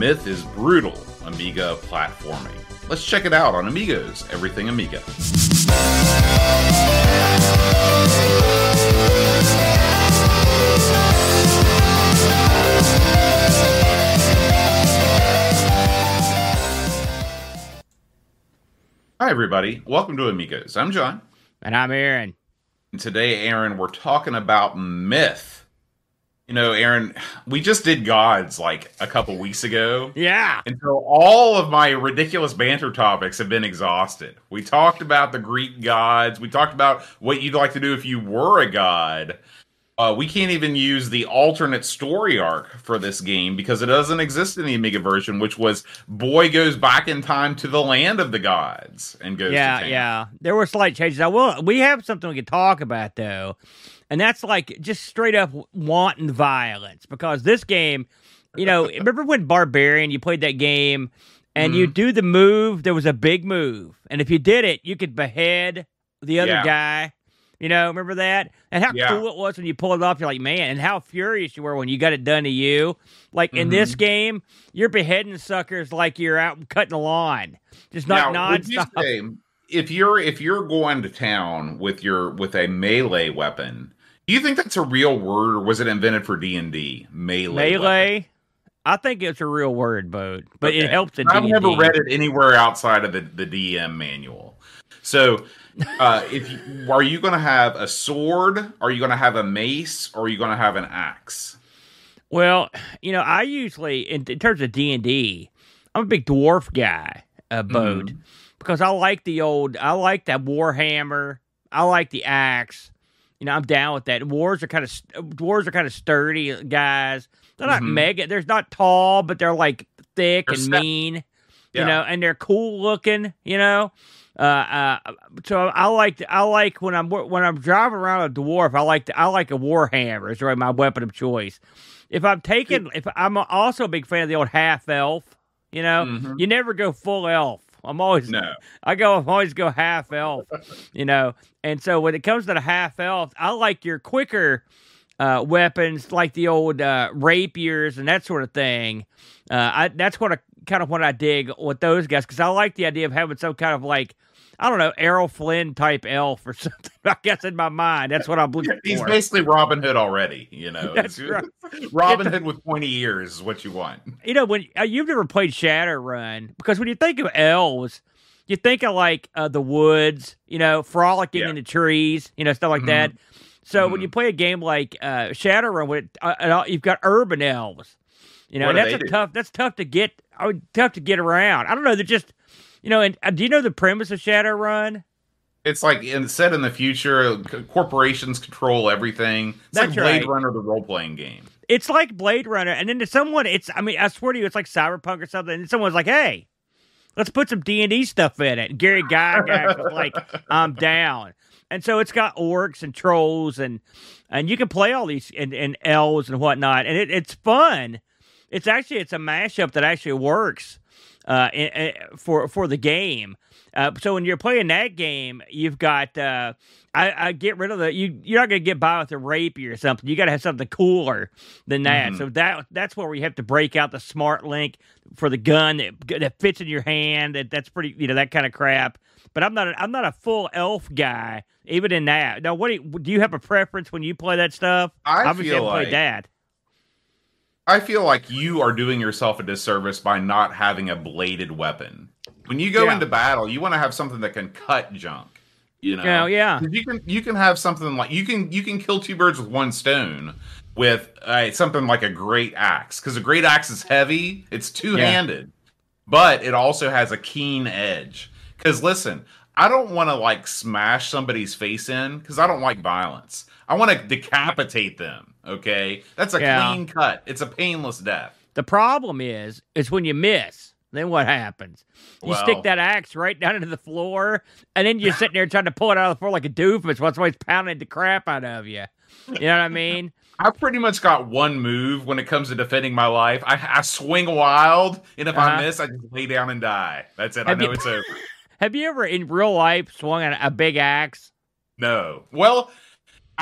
Myth is brutal Amiga platforming. Let's check it out on Amigos, Everything Amiga. Hi, everybody. Welcome to Amigos. I'm John. And I'm Aaron. And today, Aaron, we're talking about Myth. You know, Aaron, we just did Gods like a couple weeks ago. Yeah. And so all of my ridiculous banter topics have been exhausted. We talked about the Greek gods. We talked about what you'd like to do if you were a god. We can't even use the alternate story arc for this game because it doesn't exist in the Amiga version, which was boy goes back in time to the land of the gods and goes to town. Yeah. There were slight changes. We have something we can talk about, though, and that's like just straight up wanton violence, because this game, you know, remember when Barbarian, you played that game and you do the move, there was a big move, and if you did it, you could behead the other guy. You know, remember that? And how cool it was when you pulled it off. You're like, man, and how furious you were when you got it done to you. Like, in this game, you're beheading suckers like you're out cutting the lawn. Just not nonstop. Would you say, if you're going to town with a melee weapon, do you think that's a real word, or was it invented for D&D? Melee weapon? I think it's a real word, but it helps in D&D. I've never read it anywhere outside of the DM manual. So, are you going to have a sword? Are you going to have a mace? Or are you going to have an axe? Well, you know, I usually, in terms of D&D, I'm a big dwarf guy, because I like that war hammer. I like the axe. You know, I'm down with that. Dwarves are kind of sturdy guys. They're not mega. They're not tall, but they're like thick mean. Yeah. You know, and they're cool looking. You know. So I like when I'm driving around a dwarf, I like a war hammer. It's really my weapon of choice. If I'm also a big fan of the old half elf, you know, you never go full elf. I always go half elf, you know. And so when it comes to the half elf, I like your quicker weapons, like the old rapiers and that sort of thing. That's what I dig with those guys, because I like the idea of having some kind of like, I don't know, Errol Flynn type elf or something. I guess in my mind, that's what I'm looking for. He's basically Robin Hood already, you know. That's right. Robin Hood with pointy ears is what you want. You know, when you've never played Shadowrun, because when you think of elves, you think of like the woods, you know, frolicking in the trees, you know, stuff like that. So when you play a game like Shadowrun, you've got urban elves, you know, tough to get around. I don't know, they're just. You know, and do you know the premise of Shadowrun? It's like set in the future, corporations control everything. That's like Blade Runner, the role-playing game. It's like Blade Runner, and then to someone, I swear to you, it's like Cyberpunk or something, and someone's like, hey, let's put some D&D stuff in it. And Gary Gygax was like, I'm down. And so it's got orcs and trolls, and you can play all these, and elves and whatnot, and it's fun. It's a mashup that actually works. For the game, so when you're playing that game, you've got I get rid of the you're not gonna get by with a rapier or something. You gotta have something cooler than that. So that's where we have to break out the smart link for the gun that fits in your hand. That's pretty, you know, that kind of crap. But I'm not a full elf guy even in that. Now, what do you have a preference when you play that stuff? I feel like you are doing yourself a disservice by not having a bladed weapon. When you go into battle, you want to have something that can cut junk. You know, you can have something like you can kill two birds with one stone with something like a great axe, because a great axe is heavy, it's two-handed, but it also has a keen edge. Because listen, I don't want to like smash somebody's face in, because I don't like violence. I want to decapitate them. Okay, that's a clean cut. It's a painless death. The problem is when you miss, then what happens? You stick that axe right down into the floor, and then you're sitting there trying to pull it out of the floor like a doofus while somebody's pounding the crap out of you. You know what I mean? I pretty much got one move when it comes to defending my life. I swing wild, and if I miss, I just lay down and die. That's it. It's over. Have you ever in real life swung a big axe? No. Well,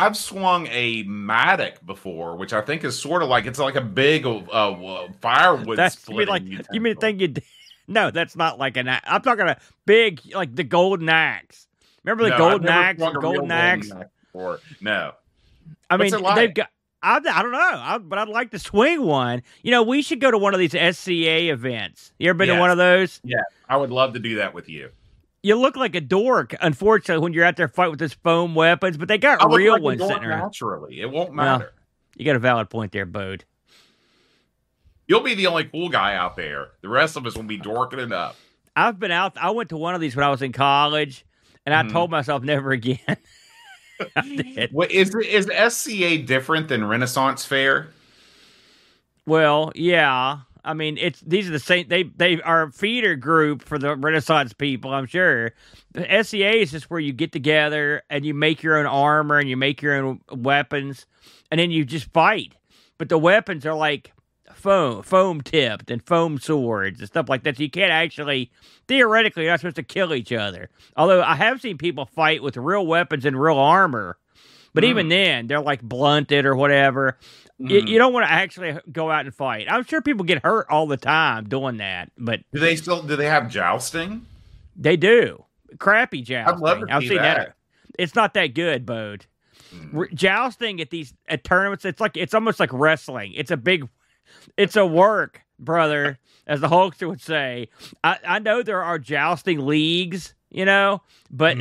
I've swung a Matic before, which I think is sort of like, it's like a big firewood splitting. Like, you mean to think you did? No, that's not like an axe. I'm talking about big, like the Golden Axe. Remember the Golden Axe? Golden Axe? No. I mean, they've got, I don't know, but I'd like to swing one. You know, we should go to one of these SCA events. You ever been to one of those? Yeah, I would love to do that with you. You look like a dork, unfortunately, when you're out there fighting with those foam weapons, but they got real like ones sitting around. Naturally, it won't matter. Well, you got a valid point there, Bode. You'll be the only cool guy out there. The rest of us will be dorking it up. I've been out. I went to one of these when I was in college, and I told myself never again. Well, is SCA different than Renaissance Fair? Well, yeah. I mean, these are the same. They are a feeder group for the Renaissance people, I'm sure. The SCA is just where you get together and you make your own armor and you make your own weapons, and then you just fight. But the weapons are like foam tipped and foam swords and stuff like that. So you can't actually, theoretically, you're not supposed to kill each other. Although I have seen people fight with real weapons and real armor. But even then, they're like blunted or whatever. You don't want to actually go out and fight. I'm sure people get hurt all the time doing that. But do they have jousting? They do. Crappy jousting. I'd love to see that. It's not that good, Bode. Jousting at tournaments, it's almost like wrestling. It's a work, brother, as the Hulkster would say. I know there are jousting leagues, you know, but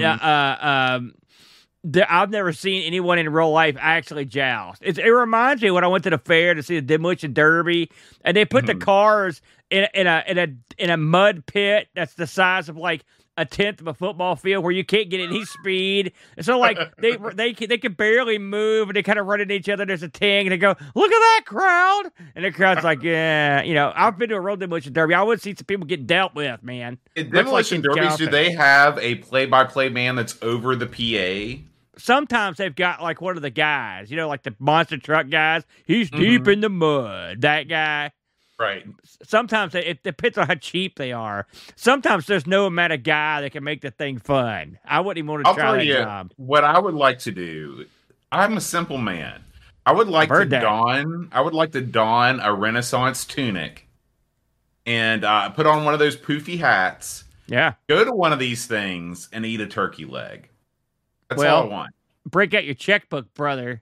I've never seen anyone in real life actually joust. It reminds me when I went to the fair to see the demolition derby, and they put the cars in a mud pit that's the size of like a tenth of a football field where you can't get any speed. And so like they can barely move, and they kind of run into each other. There's a ting, and they go, "Look at that crowd!" And the crowd's like, "Yeah, you know." I've been to a road demolition derby. I want to see some people get dealt with, man. In demolition derbies, do they have a play-by-play man that's over the PA? Sometimes they've got like one of the guys, you know, like the monster truck guys. He's deep in the mud. That guy. Right. Sometimes it depends on how cheap they are. Sometimes there's no amount of guy that can make the thing fun. I wouldn't even want to try that job. What I would like to do, I'm a simple man. I would like to don a Renaissance tunic and put on one of those poofy hats. Yeah. Go to one of these things and eat a turkey leg. That's all I want. Break out your checkbook, brother,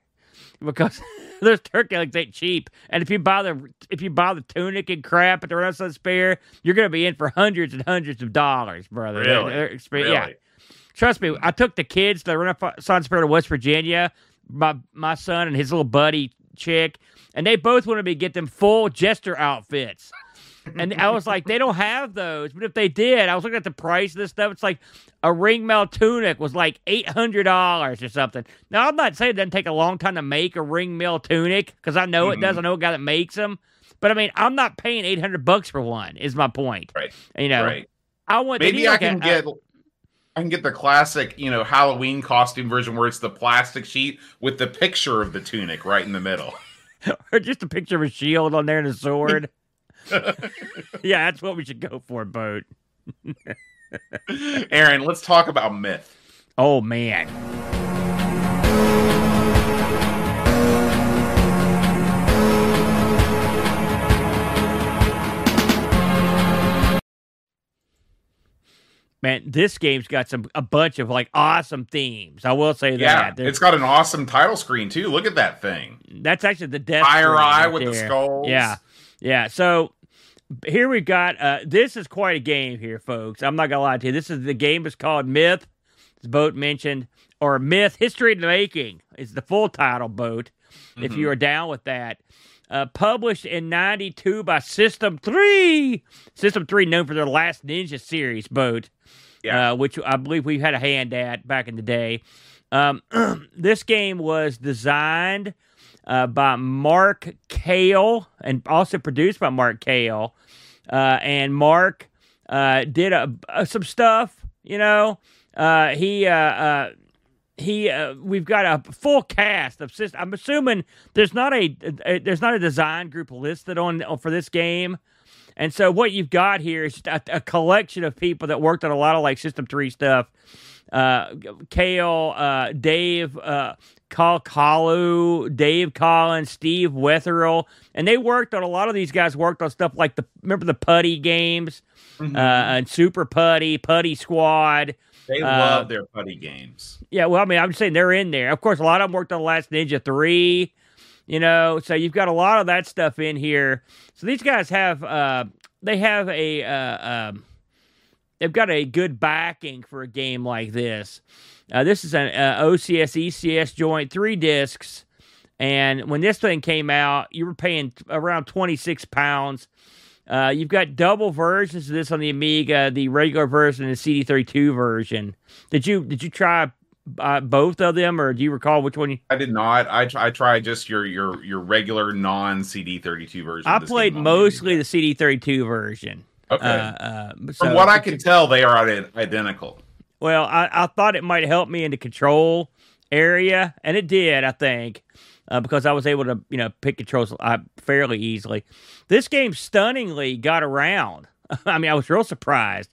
because those turkey legs ain't cheap. And if you buy the tunic and crap at the Renaissance Fair, you're going to be in for hundreds and hundreds of dollars, brother. Really? Really? Yeah. Trust me, I took the kids to the Renaissance Fair to West Virginia, my son and his little buddy chick, and they both wanted me to get them full jester outfits. And I was like, they don't have those. But if they did, I was looking at the price of this stuff. It's like a ringmail tunic was like $800 or something. Now, I'm not saying it doesn't take a long time to make a ringmail tunic, because I know it does. I know a guy that makes them. But, I mean, I'm not paying $800 for one is my point. Right. You know, right. I want Maybe I can get the classic, you know, Halloween costume version where it's the plastic sheet with the picture of the tunic right in the middle. Or just a picture of a shield on there and a sword. Yeah, that's what we should go for, Bode. Aaron, let's talk about Myth. Oh, man. Man, this game's got a bunch of like awesome themes. I will say that. It's got an awesome title screen, too. Look at that thing. That's actually the death Fire Eye with the skulls. Yeah. Yeah, so here we've got, this is quite a game here, folks. I'm not going to lie to you. The game is called Myth, as Bode mentioned, or Myth, History in the Making. It's the full title, Bode, if you are down with that. Published in 92 by System 3. System 3 known for their Last Ninja series, Bode, which I believe we had a hand at back in the day. This game was designed by Mark Kale, and also produced by Mark Kale. And Mark did some stuff, you know. We've got a full cast of systems. I'm assuming there's not a design group listed for this game. And so what you've got here is a collection of people that worked on a lot of like System 3 stuff. Kale, Dave, Kalu, Dave Collins, Steve Wetherill, and they worked on a lot of these guys worked on stuff like remember the Putty games, and Super Putty, Putty Squad. They love their Putty games. Yeah, well, I mean, I'm just saying they're in there. Of course, a lot of them worked on Last Ninja 3, you know, so you've got a lot of that stuff in here. So these guys have, they have a, they've got a good backing for a game like this. This is an OCS, ECS joint, 3 discs. And when this thing came out, you were paying around £26. You've got double versions of this on the Amiga, the regular version and the CD32 version. Did you try both of them, or do you recall which one? I did not. I tried just your regular non-CD32 version. I played mostly the CD32 version. Okay. From what I can tell, they are identical. Well, I thought it might help me in the control area, and it did, I think, because I was able to, you know, pick controls fairly easily. This game stunningly got around. I mean, I was real surprised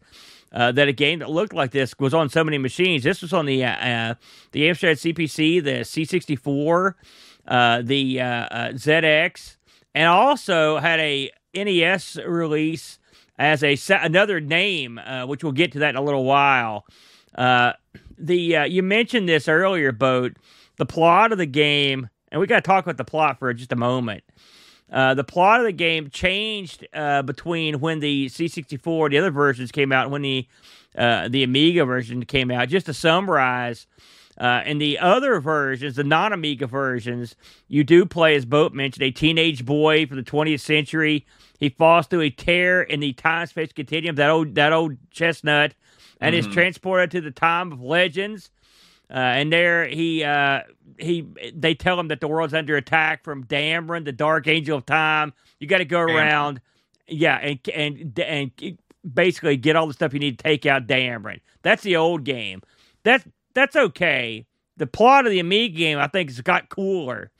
that a game that looked like this was on so many machines. This was on the Amstrad CPC, the C64, the ZX, and also had a NES release as another name, which we'll get to that in a little while. You mentioned this earlier, Boat. The plot of the game, and we got to talk about the plot for just a moment. The plot of the game changed between when the C64, the other versions came out, and when the Amiga version came out. Just to summarize, in the other versions, the non-Amiga versions, you do play, as Boat mentioned, a teenage boy from the 20th century. He falls through a tear in the time-space continuum, that old chestnut, and is transported to the time of legends. And there, they tell him that the world's under attack from Dameron, the Dark Angel of Time. You got to go around, and basically get all the stuff you need to take out Dameron. That's the old game. That's okay. The plot of the Amiga game, I think, has got cooler.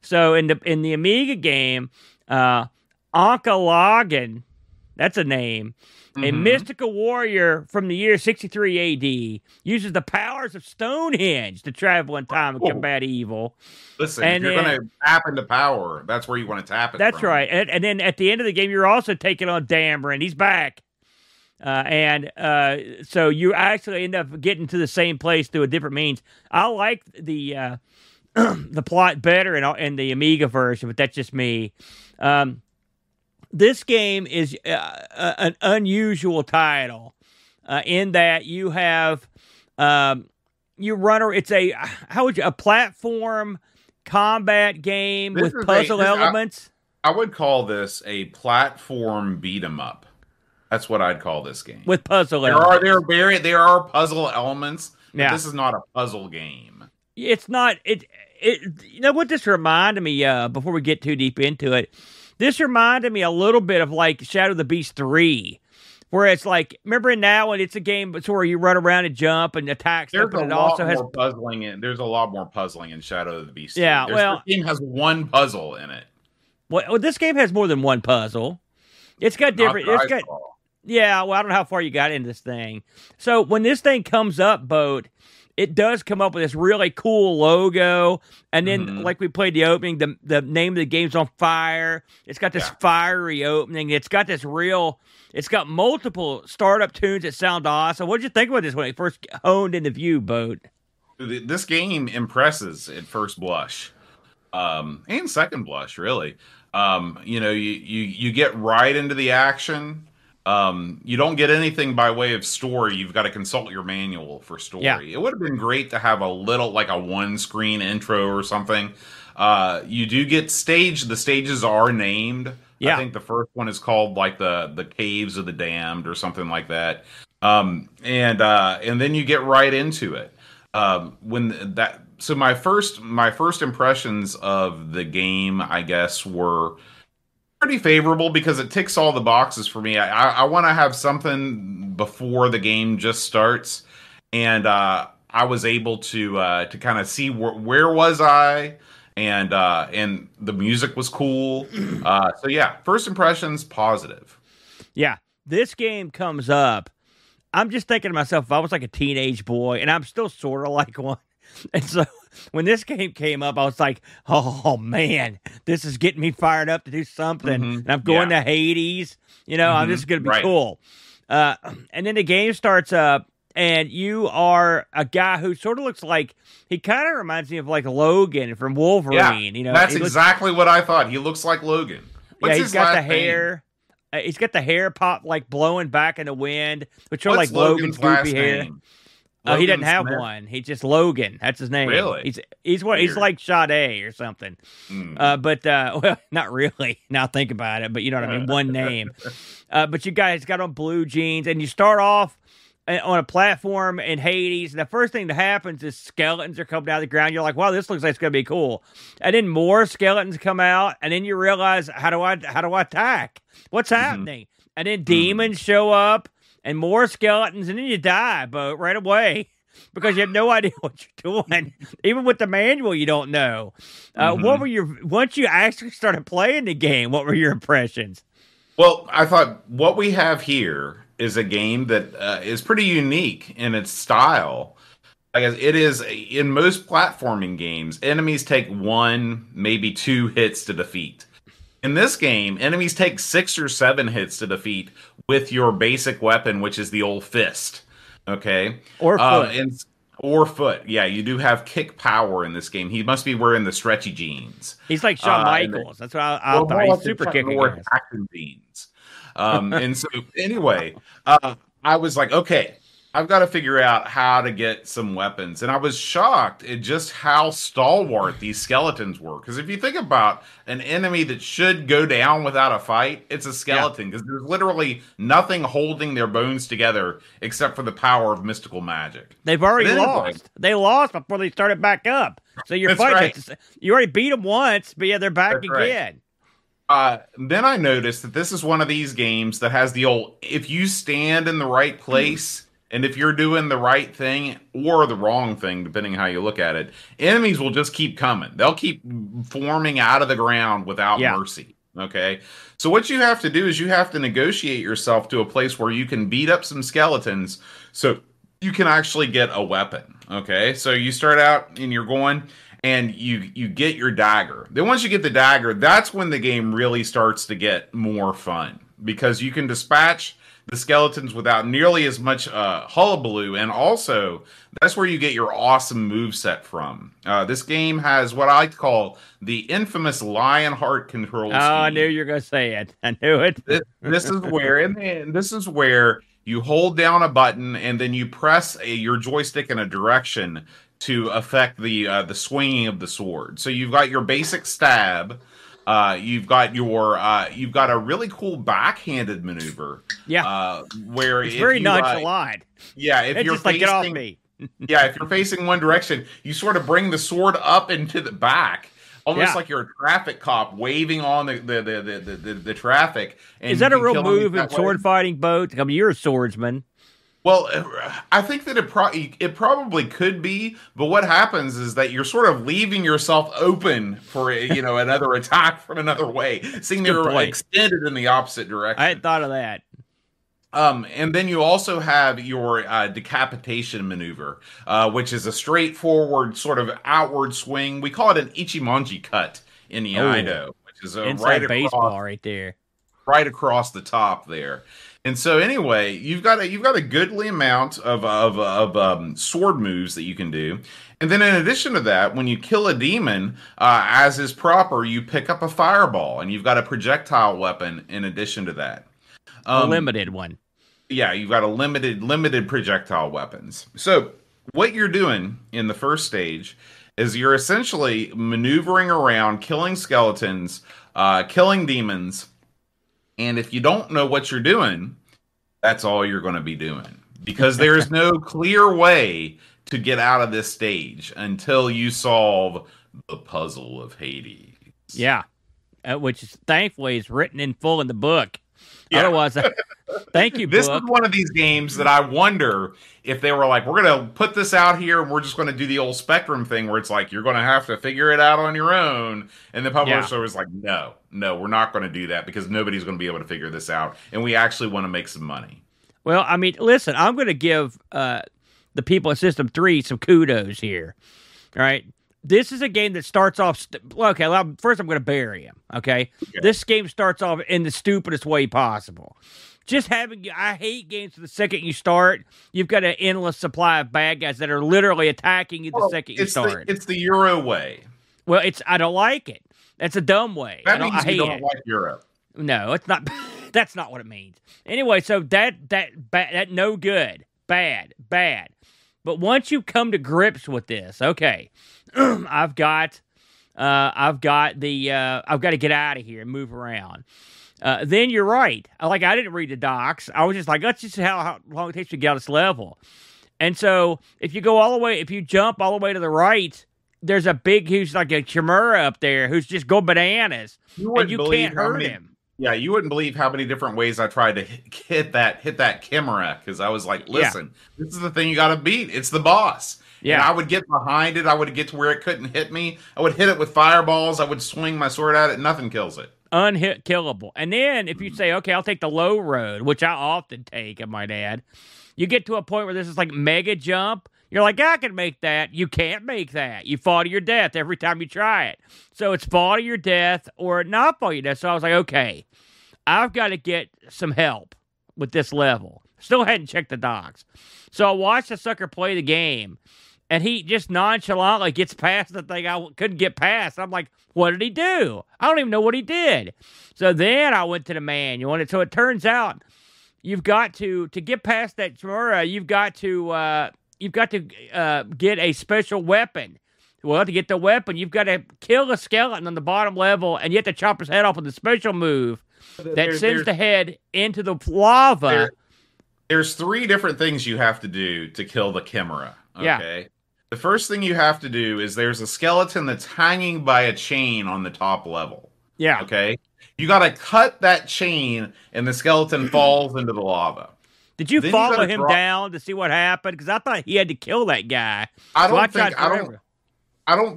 So in the Amiga game, Ancalagon, that's a name, a mystical warrior from the year 63 AD, uses the powers of Stonehenge to travel in time and combat evil. Listen, and if you're going to tap into power, that's where you want to tap it. That's from. Right. And then at the end of the game, you're also taking on Dameron. He's back. So you actually end up getting to the same place through a different means. I like the plot better in the Amiga version, but that's just me. This game is an unusual title in that you have it's a a platform combat game with puzzle elements. I would call this a platform beat 'em up. That's what I'd call this game. With puzzle elements. There are puzzle elements, but this is not a puzzle game. It's not. You know what this reminded me of, before we get too deep into it? This reminded me a little bit of, like, Shadow of the Beast 3, where it's like, remember in that one, it's a game where you run around and jump and attack stuff, but it also has... There's a lot more puzzling in Shadow of the Beast 3. Yeah, this game has one puzzle in it. Well, this game has more than one puzzle. It's got different... Yeah, well, I don't know how far you got into this thing. So when this thing comes up, Boat, it does come up with this really cool logo. And then, like we played the opening, the name of the game's on fire. It's got this fiery opening. It's got this real... It's got multiple startup tunes that sound awesome. What did you think about this when it first honed into view, Boat? This game impresses at first blush. And second blush, really. You know, you get right into the action... you don't get anything by way of story. You've got to consult your manual for story. Yeah. It would have been great to have a little, like a one-screen intro or something. You do get staged. The stages are named. Yeah. I think the first one is called, like, the Caves of the Damned or something like that. And then you get right into it. So my first impressions of the game, I guess, were pretty favorable because it ticks all the boxes for me. I want to have something before the game just starts, and I was able to kind of see where was I, and the music was cool. So yeah, first impressions positive. Yeah, this game comes up. I'm just thinking to myself, if I was like a teenage boy, and I'm still sort of like one. And so when this game came up, I was like, oh, man, this is getting me fired up to do something. Mm-hmm. And I'm going to Hades. You know, mm-hmm. This is going to be cool. And then the game starts up, and you are a guy who sort of looks like, he kind of reminds me of like Logan from Wolverine. Yeah, you know, that's exactly what I thought. He looks like Logan. What's his last name? Hair. He's got the hair pop like blowing back in the wind, which are like Logan's goopy hair. Oh, he doesn't have one. He's just Logan. That's his name. Really? He's what? Weird. He's like Sade or something. Mm. Well, not really. Now think about it, but you know what I mean. One name. But you guys got on blue jeans, and you start off on a platform in Hades, and the first thing that happens is skeletons are coming out of the ground. You're like, wow, this looks like it's going to be cool. And then more skeletons come out, and then you realize, how do I attack? What's happening? Mm-hmm. And then demons show up, and more skeletons, and then you die, but right away, because you have no idea what you're doing. Even with the manual, you don't know. Once you actually started playing the game, what were your impressions? Well, I thought what we have here is a game that is pretty unique in its style. I guess it is, in most platforming games, enemies take one, maybe two hits to defeat. In this game, enemies take 6 or 7 hits to defeat with your basic weapon, which is the old fist. Okay? Or foot. Or foot. Yeah, you do have kick power in this game. He must be wearing the stretchy jeans. He's like Shawn Michaels. That's what I thought. He's super kicking. Or action jeans. And so anyway, I was like, okay, I've got to figure out how to get some weapons. And I was shocked at just how stalwart these skeletons were. Because if you think about an enemy that should go down without a fight, it's a skeleton. Because there's literally nothing holding their bones together except for the power of mystical magic. They've already lost. They lost before they started back up. So you're fighting. Right. You already beat them once, but yeah, they're back again. Right. Then I noticed that this is one of these games that has the old, if you stand in the right place, and if you're doing the right thing or the wrong thing, depending on how you look at it, enemies will just keep coming. They'll keep forming out of the ground without mercy. Okay? So what you have to do is you have to negotiate yourself to a place where you can beat up some skeletons so you can actually get a weapon. Okay? So you start out and you're going, and you get your dagger. Then once you get the dagger, that's when the game really starts to get more fun, because you can dispatch the skeletons without nearly as much hullabaloo, and also that's where you get your awesome moveset from. This game has what I call the infamous Lionheart control scheme. Oh, I knew you were going to say it. I knew it. This is where, you hold down a button, and then you press your joystick in a direction to affect the swinging of the sword. So you've got your basic stab. You've got a really cool backhanded maneuver. Yeah, where it's very nonchalant. Yeah, if you're facing, get off me. Yeah, if you're facing one direction, you sort of bring the sword up into the back, almost like you're a traffic cop waving on the traffic. And is that a real move in sword fighting, Bo? I mean, you're a swordsman. Well, I think that it probably could be, but what happens is that you're sort of leaving yourself open for another attack from another way, seeing they were extended in the opposite direction. I had thought of that. And then you also have your decapitation maneuver, which is a straightforward sort of outward swing. We call it an Ichimonji cut in the Ido, which is right across the top there. And so, anyway, you've got a goodly amount of sword moves that you can do, and then in addition to that, when you kill a demon, as is proper, you pick up a fireball, and you've got a projectile weapon in addition to that, a limited one. Yeah, you've got a limited projectile weapons. So, what you're doing in the first stage is you're essentially maneuvering around, killing skeletons, killing demons. And if you don't know what you're doing, that's all you're going to be doing, because there's no clear way to get out of this stage until you solve the puzzle of Hades. Yeah, which is, thankfully, is written in full in the book. Yeah. Otherwise, Thank you, Book. This is one of these games that I wonder if they were like, we're going to put this out here and we're just going to do the old Spectrum thing where it's like, you're going to have to figure it out on your own. And the publisher was like, no, we're not going to do that because nobody's going to be able to figure this out. And we actually want to make some money. Well, I mean, listen, I'm going to give the people at System 3 some kudos here. All right. This is a game that starts off... first I'm going to bury him, okay? This game starts off in the stupidest way possible. Just having... I hate games the second you start. You've got an endless supply of bad guys that are literally attacking you the second you start. It's the Euro way. Well, it's... I don't like it. That's a dumb way. That means you don't like Europe. No, it's not... That's not what it means. Anyway, so that no good. Bad. But once you come to grips with this, okay... I've got to get out of here and move around. Then you're right. Like, I didn't read the docs. I was just like, that's just how long it takes to get out of this level. And so if you go all the way, if you jump all the way to the right, there's a big, who's like a chimera up there who's just go bananas. You can't hurt him. Yeah, you wouldn't believe how many different ways I tried to hit that chimera because I was like, listen, this is the thing you got to beat. It's the boss. Yeah, and I would get behind it. I would get to where it couldn't hit me. I would hit it with fireballs. I would swing my sword at it. Nothing kills it. Unkillable. And then if you say, okay, I'll take the low road, which I often take, I might add, you get to a point where this is like mega jump. You're like, I can make that. You can't make that. You fall to your death every time you try it. So it's fall to your death or not fall to your death. So I was like, okay, I've got to get some help with this level. Still hadn't checked the docs. So I watched the sucker play the game. And he just nonchalantly gets past the thing I couldn't get past. I'm like, what did he do? I don't even know what he did. So then I went to the manual. And so it turns out you've got to get past that chimera, you've got to get a special weapon. Well, to get the weapon, you've got to kill a skeleton on the bottom level, and you have to chop his head off with a special move that sends the head into the lava. There's three different things you have to do to kill the chimera. Okay. Yeah. The first thing you have to do is there's a skeleton that's hanging by a chain on the top level. Yeah. Okay. You got to cut that chain and the skeleton falls into the lava. Did you follow him down to see what happened? Because I thought he had to kill that guy. I don't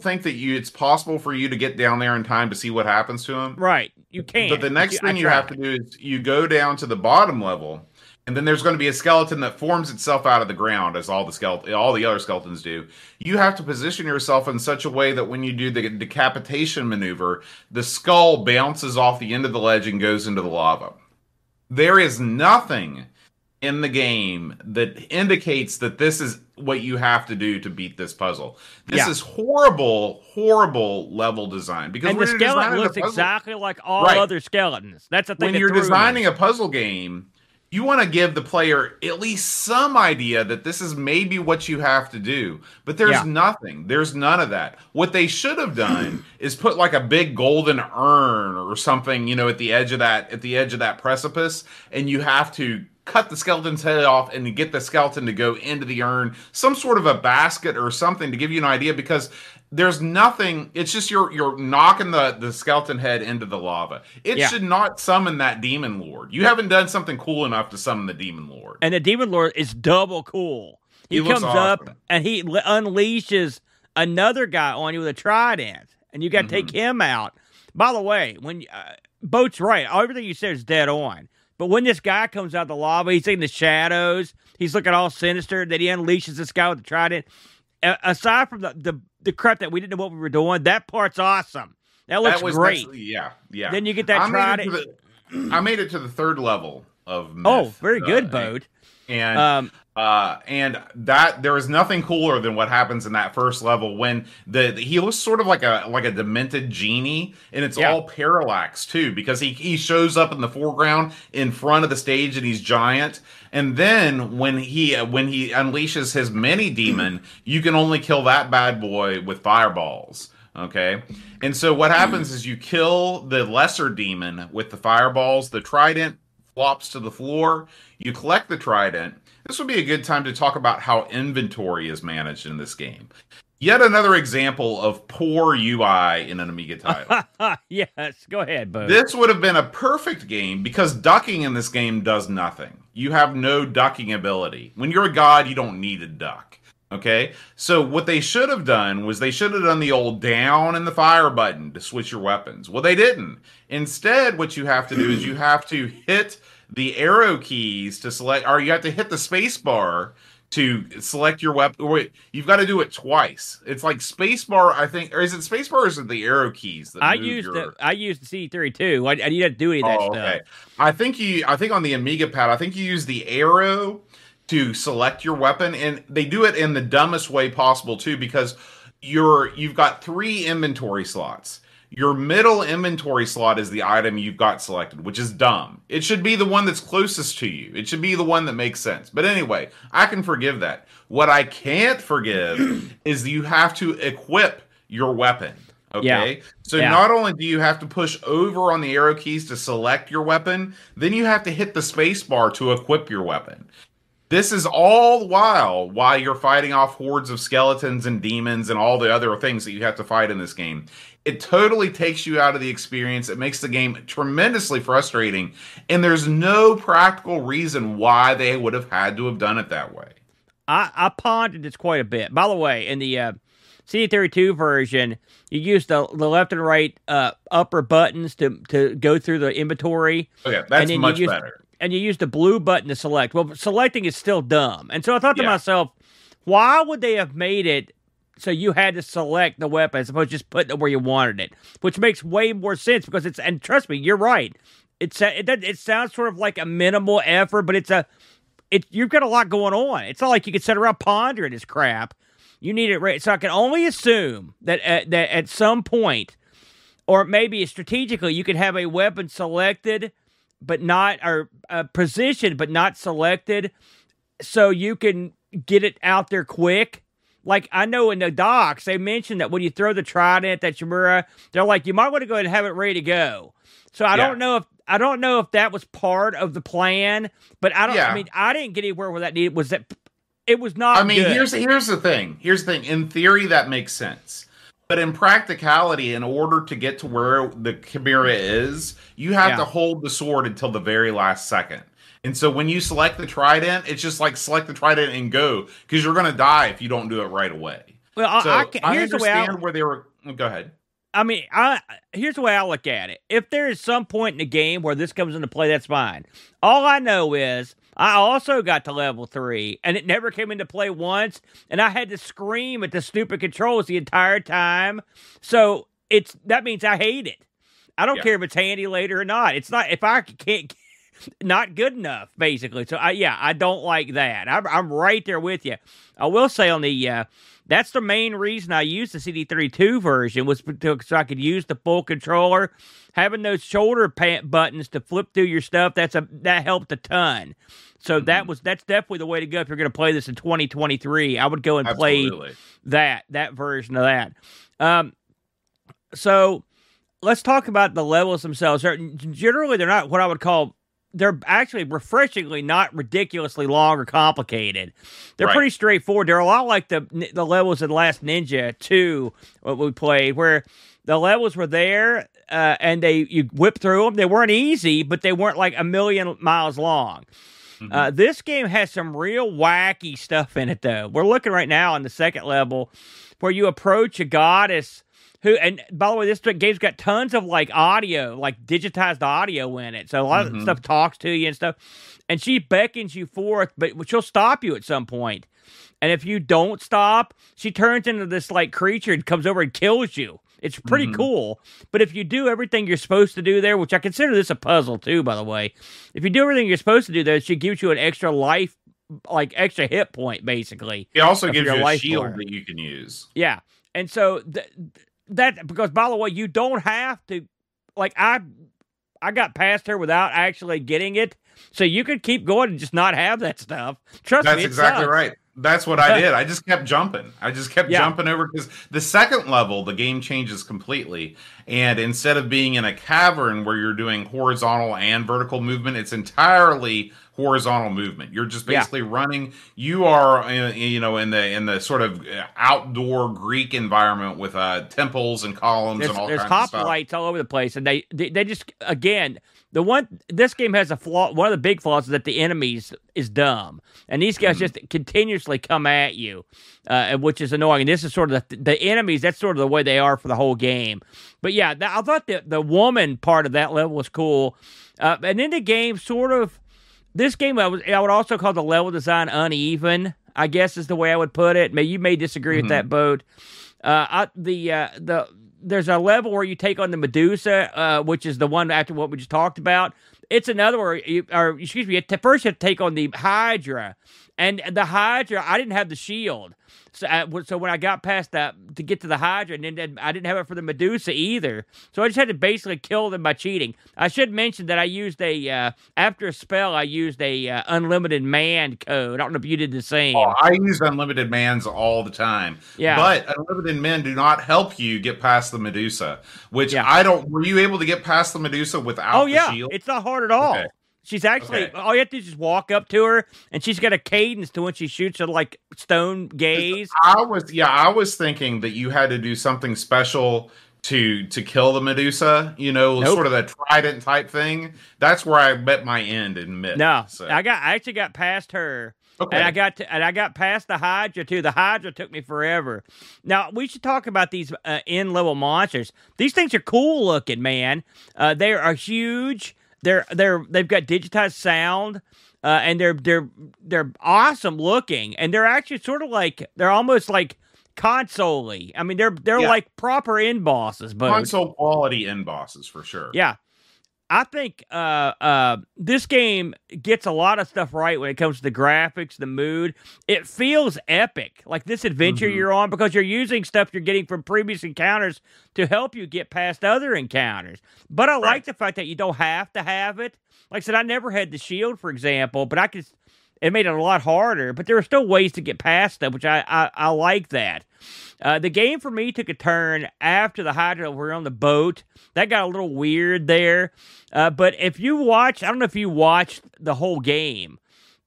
think that it's possible for you to get down there in time to see what happens to him. Right. You can't. But the next thing you have to do is you go down to the bottom level. And then there's going to be a skeleton that forms itself out of the ground, as all the other skeletons do. You have to position yourself in such a way that when you do the decapitation maneuver, the skull bounces off the end of the ledge and goes into the lava. There is nothing in the game that indicates that this is what you have to do to beat this puzzle. This is horrible, horrible level design. Because the skeleton looks exactly like all other skeletons. That's the thing. When you're designing a puzzle game... You want to give the player at least some idea that this is maybe what you have to do. But there's nothing. There's none of that. What they should have done is put like a big golden urn or something, you know, at the edge of that precipice, and you have to cut the skeleton's head off and get the skeleton to go into the urn, some sort of a basket or something to give you an idea, because there's nothing. It's just you're knocking the skeleton head into the lava. It should not summon that demon lord. You haven't done something cool enough to summon the demon lord. And the demon lord is double cool. He comes awesome. Up and he unleashes another guy on you with a trident, and you got to take him out. By the way, when Boat's right, everything you said is dead on. But when this guy comes out of the lava, he's in the shadows. He's looking all sinister. Then he unleashes this guy with the trident. Aside from the crap that we didn't know what we were doing, that part's awesome. That was great. Yeah. Then you get that trident. I made it to the third level of Myth. Oh, very good, Bode. And that there is nothing cooler than what happens in that first level when he looks sort of like a demented genie, and it's all parallax too, because he shows up in the foreground in front of the stage and he's giant. And then when he unleashes his mini demon, you can only kill that bad boy with fireballs. Okay, and so what happens is you kill the lesser demon with the fireballs. The trident flops to the floor. You collect the trident. This would be a good time to talk about how inventory is managed in this game. Yet another example of poor UI in an Amiga title. Yes, go ahead, Bo. This would have been a perfect game because ducking in this game does nothing. You have no ducking ability. When you're a god, you don't need a duck. Okay? So what they should have done was they should have done the old down and the fire button to switch your weapons. Well, they didn't. Instead, what you have to do is you have to hit the arrow keys to select, or you have to hit the space bar to select your weapon. Wait, you've got to do it twice. It's like spacebar, I think, or is it spacebar or is it the arrow keys? That I used the CD3 too. I didn't have to do any of that stuff. Okay. I think on the Amiga pad, I think you use the arrow to select your weapon, and they do it in the dumbest way possible too, because you've got three inventory slots. Your middle inventory slot is the item you've got selected, which is dumb. It should be the one that's closest to you. It should be the one that makes sense. But anyway, I can forgive that. What I can't forgive is that you have to equip your weapon. Okay? Yeah. So not only do you have to push over on the arrow keys to select your weapon, then you have to hit the space bar to equip your weapon. This is all the while you're fighting off hordes of skeletons and demons and all the other things that you have to fight in this game. It totally takes you out of the experience. It makes the game tremendously frustrating. And there's no practical reason why they would have had to have done it that way. I pondered this quite a bit. By the way, in the CD32 version, you use the left and right upper buttons to go through the inventory. Okay, that's much better. And you use the blue button to select. Well, selecting is still dumb. And so I thought to myself, why would they have made it so you had to select the weapon as opposed to just putting it where you wanted it? Which makes way more sense because it's, and trust me, you're right. It sounds sort of like a minimal effort, but you've got a lot going on. It's not like you can sit around pondering this crap. You need it right. So I can only assume that at some point, or maybe strategically, you could have a weapon selected but not, or positioned, but not selected, so you can get it out there quick. Like, I know in the docs, they mentioned that when you throw the trident at Shimura, they're like, you might want to go ahead and have it ready to go. So I don't know if that was part of the plan, but I mean, I didn't get anywhere where that needed, was that, it was not, I mean, good. Here's the thing. In theory, that makes sense. But in practicality, in order to get to where the Chimera is, you have to hold the sword until the very last second. And so when you select the trident, it's just like select the trident and go, because you're going to die if you don't do it right away. Well, so Go ahead. I mean, here's the way I look at it. If there is some point in the game where this comes into play, that's fine. All I know is I also got to level 3, and it never came into play once, and I had to scream at the stupid controls the entire time. So that means I hate it. I don't care if it's handy later or not. It's not, if I can't, not good enough, basically. So, I don't like that. I'm right there with you. I will say on the, that's the main reason I used the CD32 version, was so I could use the full controller. Having those shoulder buttons to flip through your stuff, that helped a ton. So that's definitely the way to go if you're going to play this in 2023. I would go and play that version of that. So let's talk about the levels themselves. Generally, they're not what I would call. They're actually refreshingly not ridiculously long or complicated. They're pretty straightforward. They're a lot like the levels in Last Ninja 2, what we played, where the levels were there and you whip through them. They weren't easy, but they weren't like a million miles long. Mm-hmm. This game has some real wacky stuff in it, though. We're looking right now on the second level where you approach a goddess. And by the way, this game's got tons of like audio, like digitized audio in it. So a lot of stuff talks to you and stuff. And she beckons you forth, but she'll stop you at some point. And if you don't stop, she turns into this like creature and comes over and kills you. It's pretty cool. But if you do everything you're supposed to do there, which I consider this a puzzle too, by the way. If you do everything you're supposed to do there, she gives you an extra life, like extra hit point, basically. It also gives you a shield that you can use. Yeah. And so that, because by the way, you don't have to, like, I got past her without actually getting it, so you could keep going and just not have that stuff. Trust me, that's exactly right. That's what I did. I just kept jumping. I just kept jumping over, because the second level, the game changes completely. And instead of being in a cavern where you're doing horizontal and vertical movement, it's entirely horizontal movement. You're just basically running. You are, in the sort of outdoor Greek environment with temples and columns and all kinds of stuff. There's hoplites all over the place, and they just again. This game has a flaw. One of the big flaws is that the enemies is dumb, and these guys just continuously come at you, which is annoying. And this is sort of the enemies. That's sort of the way they are for the whole game. But yeah, I thought the woman part of that level was cool, and then the game sort of this game I would also call the level design uneven, I guess is the way I would put it. Maybe you may disagree with that, Boat. There's a level where you take on the Medusa, which is the one after what we just talked about. It's another where first you have to take on the Hydra. And the Hydra, I didn't have the shield. So when I got past that to get to the Hydra, and then I didn't have it for the Medusa either. So I just had to basically kill them by cheating. I should mention that I used after a spell, I used a unlimited man code. I don't know if you did the same. Oh, I use unlimited mans all the time. Yeah. But unlimited men do not help you get past the Medusa, which I don't. Were you able to get past the Medusa without the shield? It's not hard at all. Okay. She's actually, all you have to do is just walk up to her, and she's got a cadence to when she shoots her, like, stone gaze. I was thinking that you had to do something special to kill the Medusa, sort of that trident type thing. That's where I met my end in Myth. No, so. I actually got past her. Okay. And I got past the Hydra, too. The Hydra took me forever. Now, we should talk about these end-level monsters. These things are cool-looking, man. They are huge. They've got digitized sound, and they're awesome looking, and they're actually sort of like they're almost like console-y. I mean, they're like proper end bosses, but console quality end bosses for sure. Yeah, I think this game gets a lot of stuff right when it comes to the graphics, the mood. It feels epic, like this adventure you're on, because you're using stuff you're getting from previous encounters to help you get past other encounters. But I like the fact that you don't have to have it. Like I said, I never had the shield, for example, but it made it a lot harder. But there are still ways to get past them, which I like that. The game for me took a turn after the Hydra. We're on the boat. That got a little weird there. But if you watch, I don't know if you watched the whole game.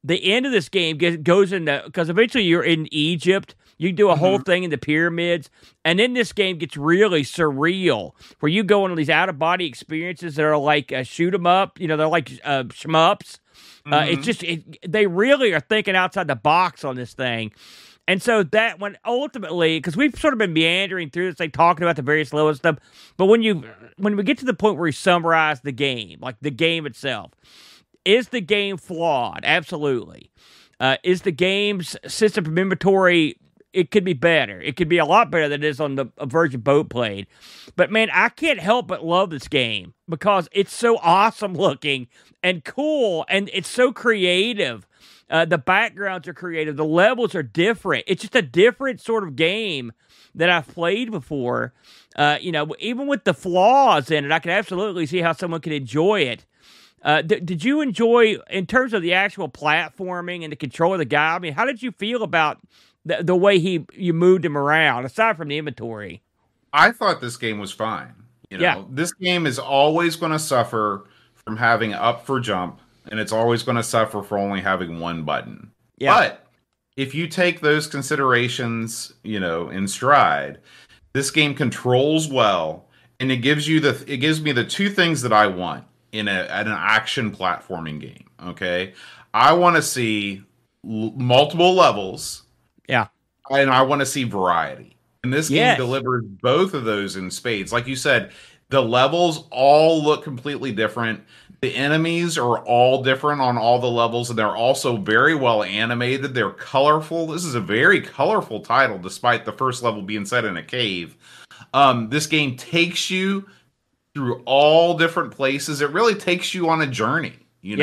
The end of this game goes into, because eventually you're in Egypt. You do a whole thing in the pyramids. And then this game gets really surreal, where you go into these out-of-body experiences that are like shoot 'em up. They're like shmups. It's just, they really are thinking outside the box on this thing. And so that when ultimately, because we've sort of been meandering through this thing, talking about the various levels and stuff, but when we get to the point where we summarize the game, like the game itself, is the game flawed? Absolutely. Is the game's system of inventory, it could be better. It could be a lot better than it is on the version Boat played. But man, I can't help but love this game because it's so awesome looking and cool, and it's so creative. The backgrounds are creative. The levels are different. It's just a different sort of game that I've played before. Even with the flaws in it, I can absolutely see how someone could enjoy it. Did you enjoy, in terms of the actual platforming and the control of the guy, I mean, how did you feel about the way you moved him around, aside from the inventory? I thought this game was fine. This game is always going to suffer from having up for jump. And it's always going to suffer for only having one button. Yeah. But if you take those considerations, in stride, this game controls well, and it gives me the two things that I want in an action platforming game. Okay, I want to see multiple levels. Yeah, and I want to see variety, and this game delivers both of those in spades. Like you said, the levels all look completely different. The enemies are all different on all the levels, and they're also very well animated. They're colorful. This is a very colorful title, despite the first level being set in a cave. This game takes you through all different places. It really takes you on a journey. You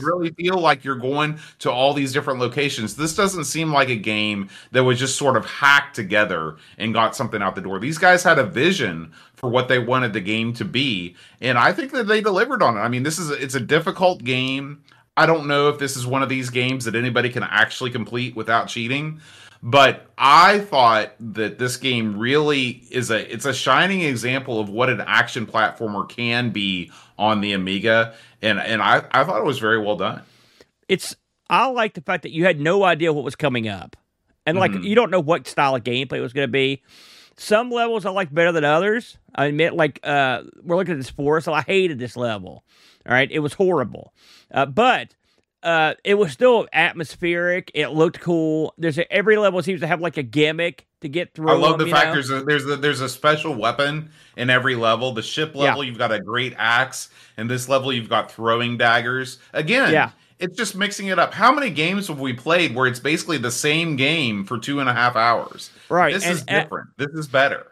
really feel like you're going to all these different locations. This doesn't seem like a game that was just sort of hacked together and got something out the door. These guys had a vision for what they wanted the game to be, and I think that they delivered on it. I mean, it's a difficult game. I don't know if this is one of these games that anybody can actually complete without cheating, but I thought that this game really it's a shining example of what an action platformer can be on the Amiga. And I thought it was very well done. it's I like the fact that you had no idea what was coming up. And, like, you don't know what style of gameplay it was going to be. Some levels I liked better than others. I admit, like, we're looking at this forest, so I hated this level. All right? It was horrible. But it was still atmospheric. It looked cool. Every level seems to have, like, a gimmick to get through. I love the fact there's a special weapon in every level. The ship level, you've got a great axe. And this level, you've got throwing daggers. Again, it's just mixing it up. How many games have we played where it's basically the same game for 2.5 hours? Right. This is different. This is better.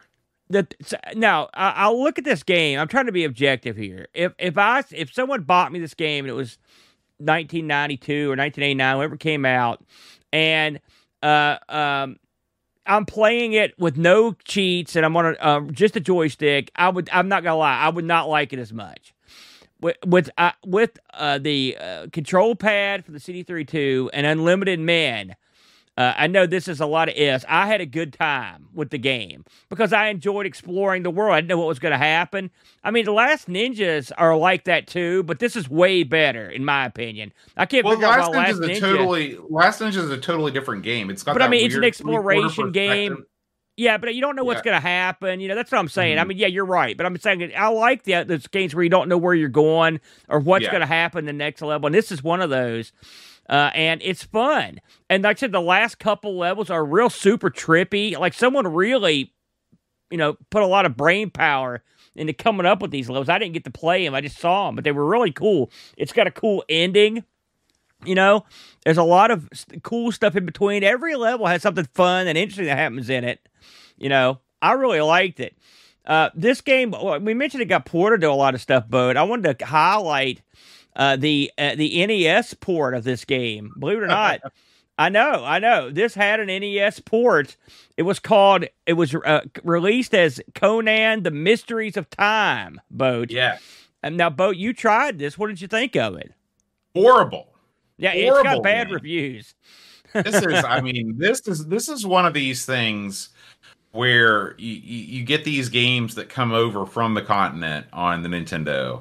Now, I'll look at this game. I'm trying to be objective here. If someone bought me this game and it was 1992 or 1989, whenever it came out, and I'm playing it with no cheats and I'm on just a joystick, I'm not going to lie, I would not like it as much. With the control pad for the CD32 and Unlimited Men, I know this is a lot of ifs. I had a good time with the game because I enjoyed exploring the world. I didn't know what was going to happen. I mean, The Last Ninjas are like that too, but this is way better in my opinion. I can't figure out why Last Ninja is a totally different game. It's got but that I mean, weird, it's an exploration game. Yeah, but you don't know what's going to happen. You know, that's what I'm saying. I mean, yeah, you're right. But I'm saying I like those games where you don't know where you're going or what's going to happen the next level. And this is one of those. And it's fun. And like I said, the last couple levels are real super trippy. Like someone really, you know, put a lot of brain power into coming up with these levels. I didn't get to play them. I just saw them. But they were really cool. It's got a cool ending. You know, there's a lot of cool stuff in between. Every level has something fun and interesting that happens in it. You know, I really liked it. This game, we mentioned it got ported to a lot of stuff, but I wanted to highlight the NES port of this game. Believe it or not, I know. This had an NES port. It was released as Conan: The Mysteries of Time, Boat. Yeah. And now, Boat, you tried this. What did you think of it? Horrible. Yeah, horrible, it's got bad reviews. This is one of these things where you get these games that come over from the continent on the Nintendo,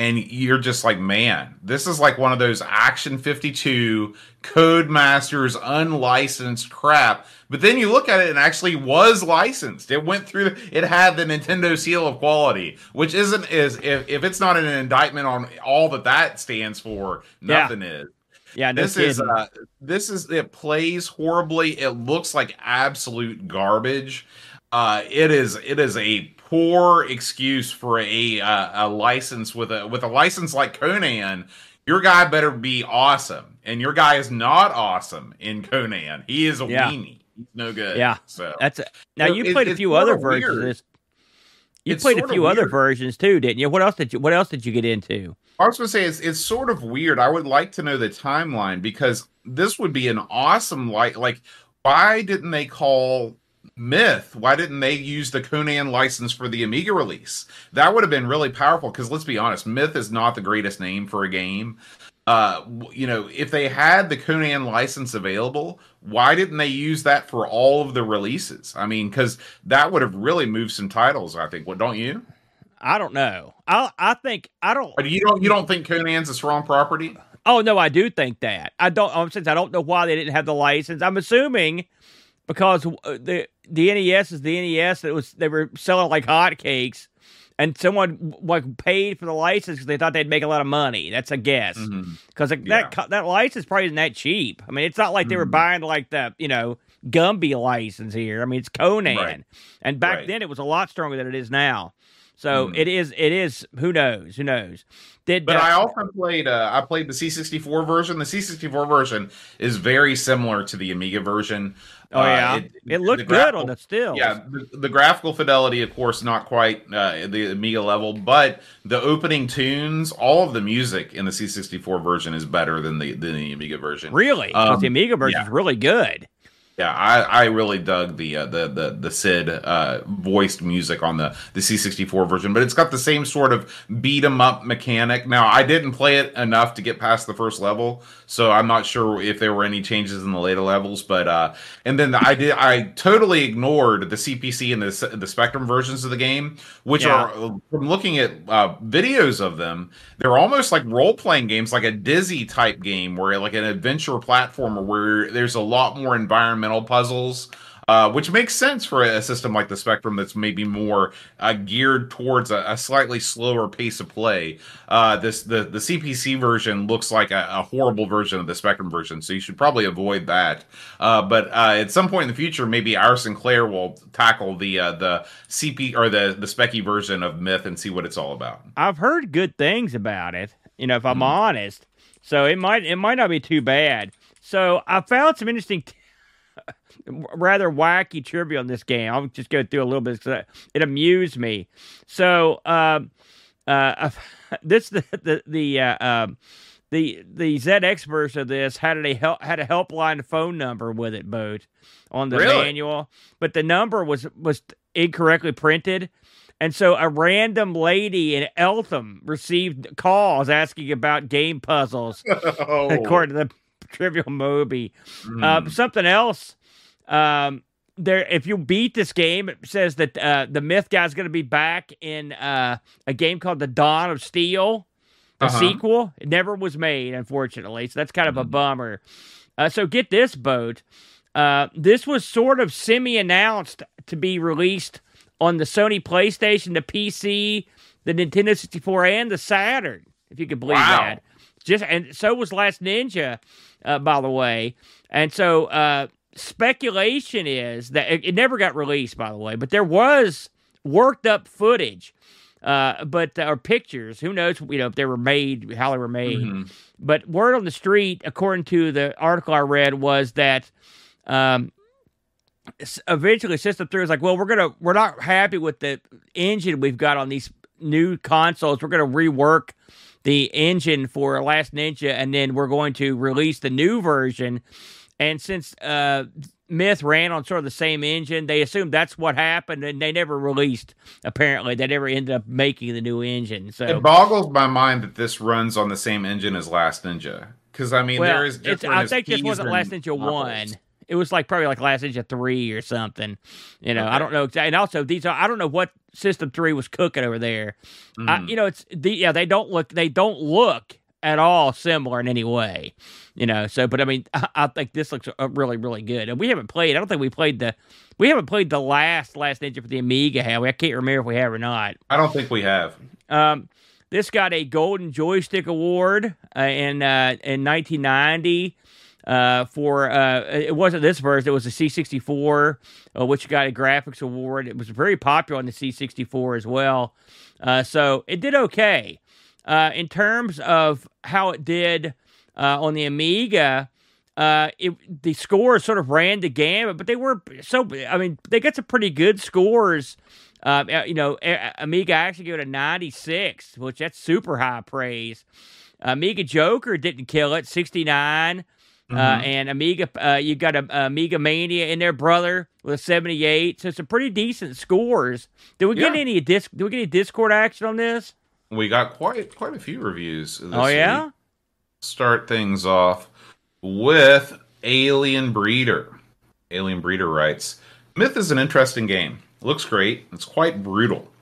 and you're just like, man, this is like one of those Action 52 Codemasters unlicensed crap. But then you look at it and actually was licensed. It went through. It had the Nintendo seal of quality, which isn't if it's not an indictment on all that stands for, nothing is. Yeah, this is it plays horribly. It looks like absolute garbage. It is a poor excuse for a license with a license like Conan. Your guy better be awesome, and your guy is not awesome in Conan. He is a weenie. He's no good. Yeah. So you played a few other versions of this. You played a few other versions too, didn't you? What else did you get into? I was going to say it's sort of weird. I would like to know the timeline because this would be an awesome like why didn't they call Myth? Why didn't they use the Conan license for the Amiga release? That would have been really powerful because let's be honest, Myth is not the greatest name for a game. You know, if they had the Conan license available, why didn't they use that for all of the releases? I mean, because that would have really moved some titles, I think. Well, don't you? I don't know. I think I don't. You don't think Conan's a strong property? Oh no, I do think that. I don't. Since I don't know why they didn't have the license, I'm assuming because the NES is the NES that they were selling like hotcakes, and someone like paid for the license because they thought they'd make a lot of money. That's a guess because that license probably isn't that cheap. I mean, it's not like they were buying like the Gumby license here. I mean, it's Conan, and back then it was a lot stronger than it is now. So it is. Who knows? But I also played. I played the C64 version. The C64 version is very similar to the Amiga version. Oh yeah, it looked good on the stills. Yeah, the graphical fidelity, of course, not quite the Amiga level, but the opening tunes, all of the music in the C64 version is better than the Amiga version. Really? Because the Amiga version is really good. Yeah, I really dug the Sid voiced music on the C64 version, but it's got the same sort of beat 'em up mechanic. Now, I didn't play it enough to get past the first level, so I'm not sure if there were any changes in the later levels. But and then I totally ignored the CPC and the Spectrum versions of the game, which are, from looking at videos of them, they're almost like role playing games, like a Dizzy type game, where like an adventure platformer where there's a lot more environment. Puzzles, which makes sense for a system like the Spectrum that's maybe more geared towards a slightly slower pace of play. The CPC version looks like a horrible version of the Spectrum version, so you should probably avoid that. But at some point in the future, maybe our Sinclair will tackle the CP or the Specky version of Myth and see what it's all about. I've heard good things about it, you know, if I'm honest. So it might not be too bad. So I found some interesting. Rather wacky trivia on this game. I'll just go through a little bit because it amused me. So, the ZX version of this had a helpline phone number with it, both on the manual, but the number was incorrectly printed. And so a random lady in Eltham received calls asking about game puzzles, according to the Trivial Moby. Something else. There, if you beat this game, it says that the Myth guy's going to be back in a game called The Dawn of Steel, the sequel. It never was made, unfortunately, so that's kind of a bummer. So get this, Boat. This was sort of semi-announced to be released on the Sony PlayStation, the PC, the Nintendo 64, and the Saturn, if you could believe that. And so was Last Ninja, by the way. And so speculation is that it never got released, by the way, but there was worked up footage, or pictures. Who knows? You know, if they were made, how they were made. But word on the street, according to the article I read, was that eventually System 3 was like, "Well, we're not happy with the engine we've got on these new consoles. We're gonna rework the engine for Last Ninja, and then we're going to release the new version." And since Myth ran on sort of the same engine, they assumed that's what happened, and they never released, apparently. They never ended up making the new engine. So it boggles my mind that this runs on the same engine as Last Ninja. Because, I mean, there is different... I think this wasn't Last Ninja 1. It was probably Last Ninja 3 or something. You know, I don't know exactly. And also, I don't know what System 3 was cooking over there. You know, they don't look at all similar in any way. You know, so but I mean, I think this looks really, really good. And we haven't played. I don't think we haven't played the last Ninja for the Amiga, have we? I can't remember if we have or not. I don't think we have. This got a Golden Joystick Award in 1990. It wasn't this version, it was the C64, which got a graphics award. It was very popular on the C64 as well. So it did okay. In terms of how it did on the Amiga, the scores sort of ran the gamut, but they got some pretty good scores. You know, Amiga actually gave it a 96, which that's super high praise. Amiga Joker didn't kill it, 69. And Amiga, you got a Amiga Mania in there, brother, with a 78. So some pretty decent scores. Did we get any Discord action on this? We got quite a few reviews. This week. Start things off with Alien Breeder. Alien Breeder writes, "Myth is an interesting game. It looks great. It's quite brutal.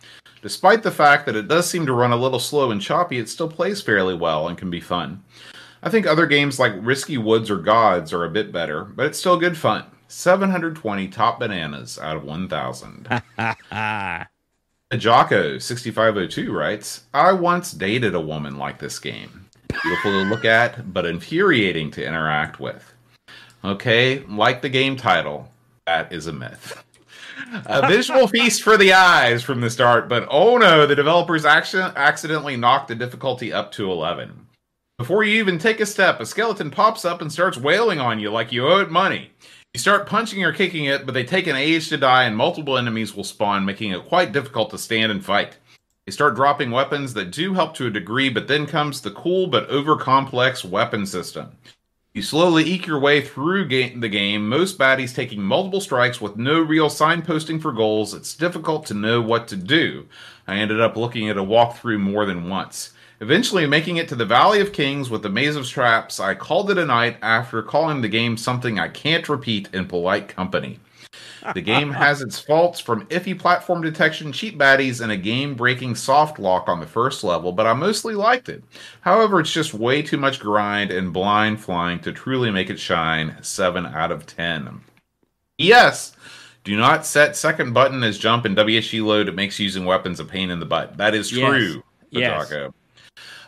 Despite the fact that it does seem to run a little slow and choppy, it still plays fairly well and can be fun. I think other games like Risky Woods or Gods are a bit better, but it's still good fun. 720 top bananas out of 1,000. Jocko6502 writes, "I once dated a woman like this game. Beautiful to look at, but infuriating to interact with. Okay, like the game title, that is a myth. A visual feast for the eyes from the start, but oh no, the developers accidentally knocked the difficulty up to 11. Before you even take a step, a skeleton pops up and starts wailing on you like you owe it money. You start punching or kicking it, but they take an age to die and multiple enemies will spawn, making it quite difficult to stand and fight. They start dropping weapons that do help to a degree, but then comes the cool but over-complex weapon system. You slowly eke your way through the game, most baddies taking multiple strikes with no real signposting for goals. It's difficult to know what to do. I ended up looking at a walkthrough more than once. Eventually making it to the Valley of Kings with the maze of traps, I called it a night after calling the game something I can't repeat in polite company. The game has its faults, from iffy platform detection, cheap baddies, and a game-breaking soft lock on the first level, but I mostly liked it. However, it's just way too much grind and blind flying to truly make it shine. 7 out of 10. Yes! Do not set second button as jump and WSG load. It makes using weapons a pain in the butt. That is true. Yes.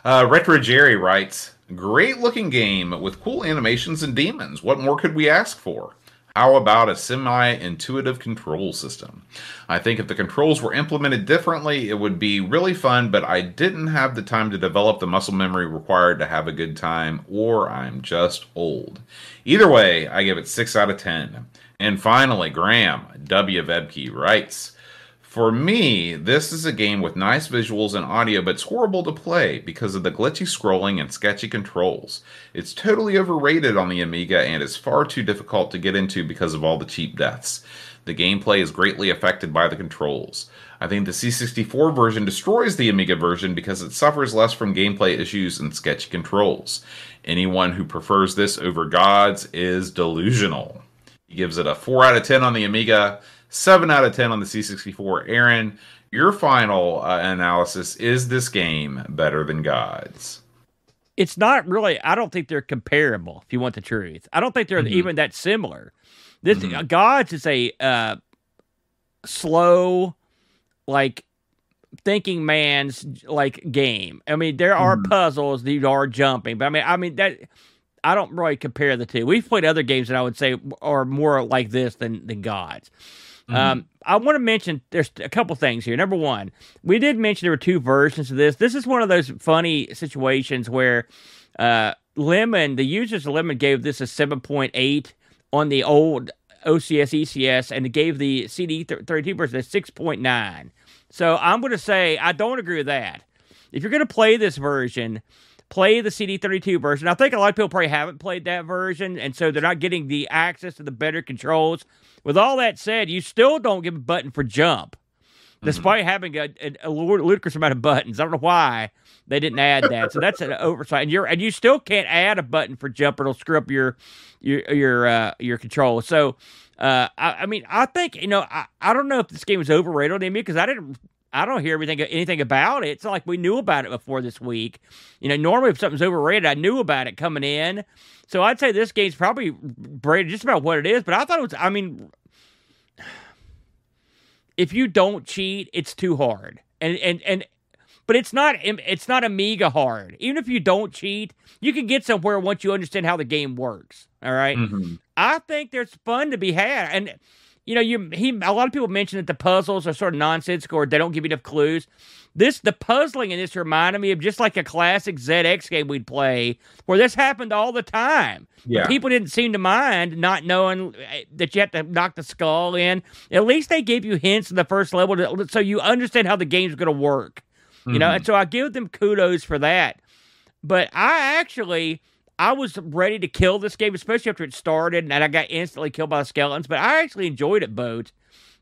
Yes. Retro Jerry writes, great-looking game with cool animations and demons. What more could we ask for? How about a semi-intuitive control system? I think if the controls were implemented differently, it would be really fun, but I didn't have the time to develop the muscle memory required to have a good time, or I'm just old. Either way, I give it 6 out of 10. And finally, Graham W. Vebke writes, for me, this is a game with nice visuals and audio, but it's horrible to play because of the glitchy scrolling and sketchy controls. It's totally overrated on the Amiga and is far too difficult to get into because of all the cheap deaths. The gameplay is greatly affected by the controls. I think the C64 version destroys the Amiga version because it suffers less from gameplay issues and sketchy controls. Anyone who prefers this over Gods is delusional. He gives it a 4 out of 10 on the Amiga, 7 out of 10 on the C64. Aaron, your final analysis, is this game better than Gods? It's not really. I don't think they're comparable, if you want the truth. I don't think they're even that similar. This Gods is a slow, like, thinking man's, like, game. I mean, there are puzzles that you are jumping, but I mean that... I don't really compare the two. We've played other games that I would say are more like this than Gods. I want to mention there's a couple things here. Number one, we did mention there were two versions of this. This is one of those funny situations where Lemon, the users of Lemon, gave this a 7.8 on the old OCS ECS, and gave the CD32 version a 6.9. So I'm going to say I don't agree with that. If you're going to play this version, play the CD32 version. I think a lot of people probably haven't played that version, and so they're not getting the access to the better controls. With all that said, you still don't give a button for jump, despite having a ludicrous amount of buttons. I don't know why they didn't add that. So that's an oversight. And you still can't add a button for jump, or it'll screw up your control. So I think, you know, I don't know if this game is overrated on the Amiga, because I don't hear anything about it. It's not like we knew about it before this week. You know, normally if something's overrated, I knew about it coming in. So I'd say this game's probably rated just about what it is. But I thought it was, I mean, if you don't cheat, it's too hard. But it's not Amiga hard. Even if you don't cheat, you can get somewhere once you understand how the game works. All right? I think there's fun to be had. And, you know, a lot of people mention that the puzzles are sort of nonsensical, or they don't give you enough clues. The puzzling in this reminded me of just like a classic ZX game we'd play, where this happened all the time. Yeah. People didn't seem to mind not knowing that you had to knock the skull in. At least they gave you hints in the first level so you understand how the game's going to work. You know, and so I give them kudos for that. But I was ready to kill this game, especially after it started, and I got instantly killed by the skeletons. But I actually enjoyed it, Boat.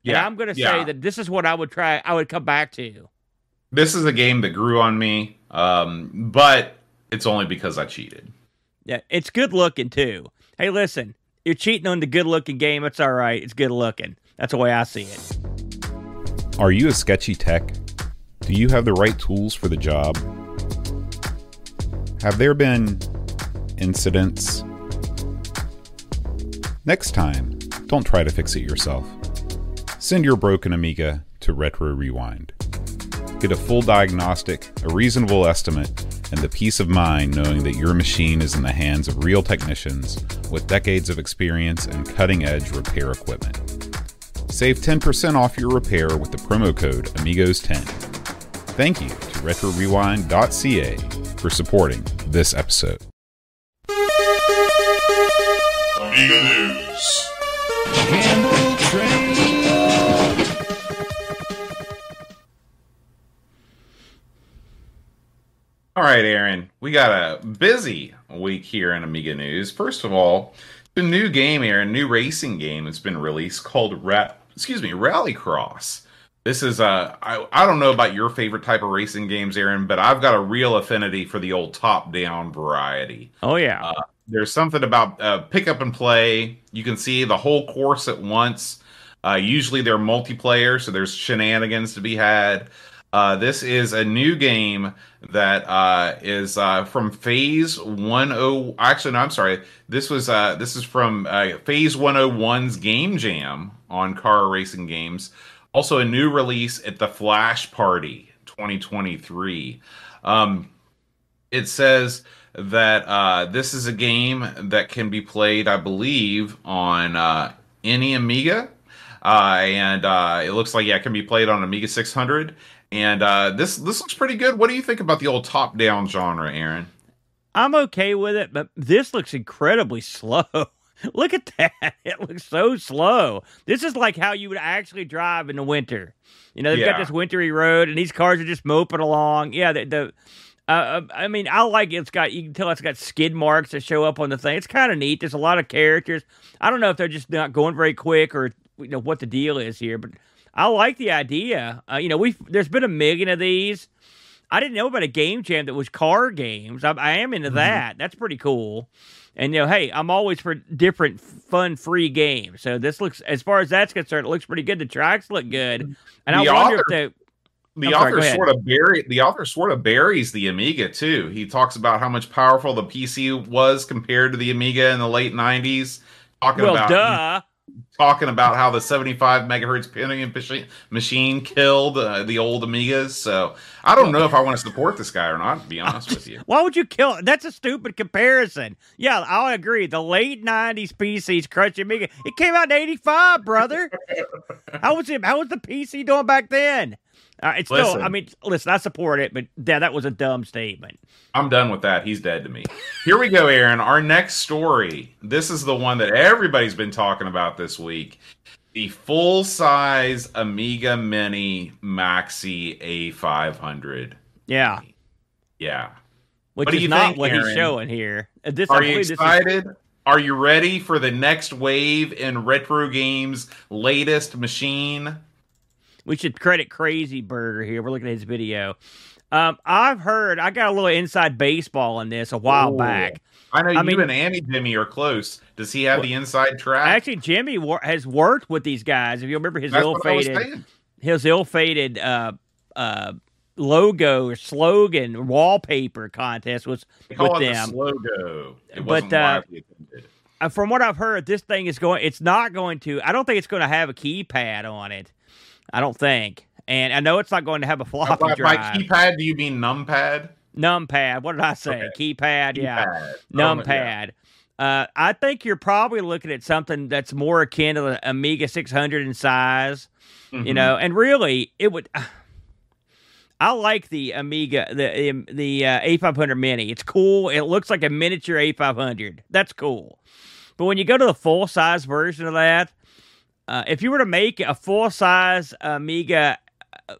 Yeah, and I'm going to say that this is what I would try. I would come back to. This is a game that grew on me, but it's only because I cheated. Yeah, it's good looking too. Hey, listen, you're cheating on the good looking game. It's all right. It's good looking. That's the way I see it. Are you a sketchy tech? Do you have the right tools for the job? Have there been incidents? Next time, don't try to fix it yourself. Send your broken Amiga to Retro Rewind. Get a full diagnostic, a reasonable estimate, and the peace of mind knowing that your machine is in the hands of real technicians with decades of experience and cutting-edge repair equipment. Save 10% off your repair with the promo code AMIGOS10. Thank you to RetroRewind.ca for supporting this episode. Amiga News. All right, Aaron, we got a busy week here in Amiga News. First of all, the new game here, a new racing game that's been released called Rallycross. This is, I don't know about your favorite type of racing games, Aaron, but I've got a real affinity for the old top-down variety. Oh, yeah. There's something about pick up and play. You can see the whole course at once. Usually they're multiplayer, so there's shenanigans to be had. This is a new game that is from Phase 101. Actually, no, I'm sorry. This is from Phase 101's Game Jam on Car Racing Games. Also, a new release at the Flash Party 2023. It says that this is a game that can be played, I believe, on any Amiga. It looks like, yeah, it can be played on Amiga 600. And this looks pretty good. What do you think about the old top-down genre, Aaron? I'm okay with it, but this looks incredibly slow. Look at that. It looks so slow. This is like how you would actually drive in the winter. You know, they've got this wintry road, and these cars are just moping along. Yeah, I mean, I like it. It's got, you can tell it's got skid marks that show up on the thing. It's kind of neat. There's a lot of characters. I don't know if they're just not going very quick or, you know, what the deal is here, but I like the idea. You know, there's been a million of these. I didn't know about a game jam that was car games. I am into that. That's pretty cool. And, you know, hey, I'm always for different, fun, free games. So this looks, as far as that's concerned, it looks pretty good. The tracks look good. And the author sort of buries the Amiga, too. He talks about how much powerful the PC was compared to the Amiga in the late 90s. Talking about how the 75 megahertz pinning machine killed the old Amigas. So I don't know if I want to support this guy or not, to be honest with you. Why would you kill? That's a stupid comparison. Yeah, I agree. The late 90s PCs crushed Amiga. It came out in 85, brother. How was the PC doing back then? It's still, I mean, listen, I support it, but that was a dumb statement. I'm done with that. He's dead to me. Here we go, Aaron. Our next story. This is the one that everybody's been talking about this week. The full-size Amiga Mini Maxi A500. Yeah. Yeah. Which is not what he's showing here. Are you excited? Are you ready for the next wave in retro games' latest machine? We should credit Crazy Burger here. We're looking at his video. I got a little inside baseball on this a while back. I mean, and Andy Jimmy are close. Does he have the inside track? Actually, Jimmy has worked with these guys. If you remember his ill-fated logo or slogan wallpaper contest was with them. Logo. It wasn't widely attended. From what I've heard, this thing is going. It's not going to. I don't think it's going to have a keypad on it. I don't think. And I know it's not going to have a floppy drive. By keypad, do you mean numpad? Numpad. What did I say? Okay. Keypad, yeah. Numpad. Yeah. I think you're probably looking at something that's more akin to the Amiga 600 in size. Mm-hmm. You know, and really, it would... I like the Amiga, the A500 Mini. It's cool. It looks like a miniature A500. That's cool. But when you go to the full-size version of that, if you were to make a full-size Amiga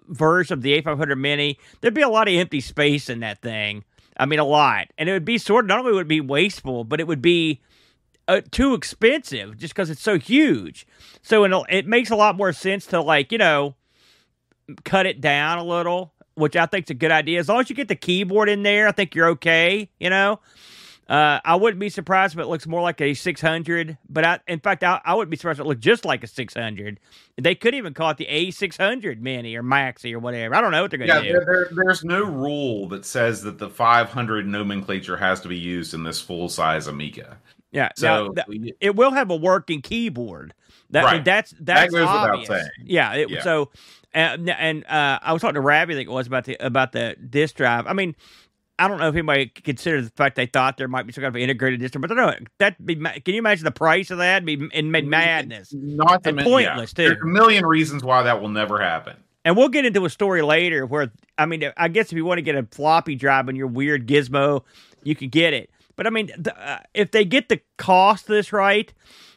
version of the A500 Mini, there'd be a lot of empty space in that thing. I mean, a lot. And it would be not only would it be wasteful, but it would be too expensive just because it's so huge. So it makes a lot more sense to, like, you know, cut it down a little, which I think is a good idea. As long as you get the keyboard in there, I think you're okay, you know? I wouldn't be surprised if it looks more like a 600, but I wouldn't be surprised if it looked just like a 600. They could even call it the A600 Mini or Maxi or whatever. I don't know what they're going to do. There's no rule that says that the 500 nomenclature has to be used in this full-size Amiga. Yeah, so it will have a working keyboard. That goes obvious. Without saying. Yeah, so and I was talking to Rabby, I think it was, about the disk drive. I mean, I don't know if anybody considered the fact they thought there might be some kind of integrated disk drive, but I don't know. Can you imagine the price of that? It'd be madness. Pointless, too. There's a million reasons why that will never happen. And we'll get into a story later where, I mean, I guess if you want to get a floppy drive in your weird gizmo, you can get it. But, I mean, if they get the cost of this right,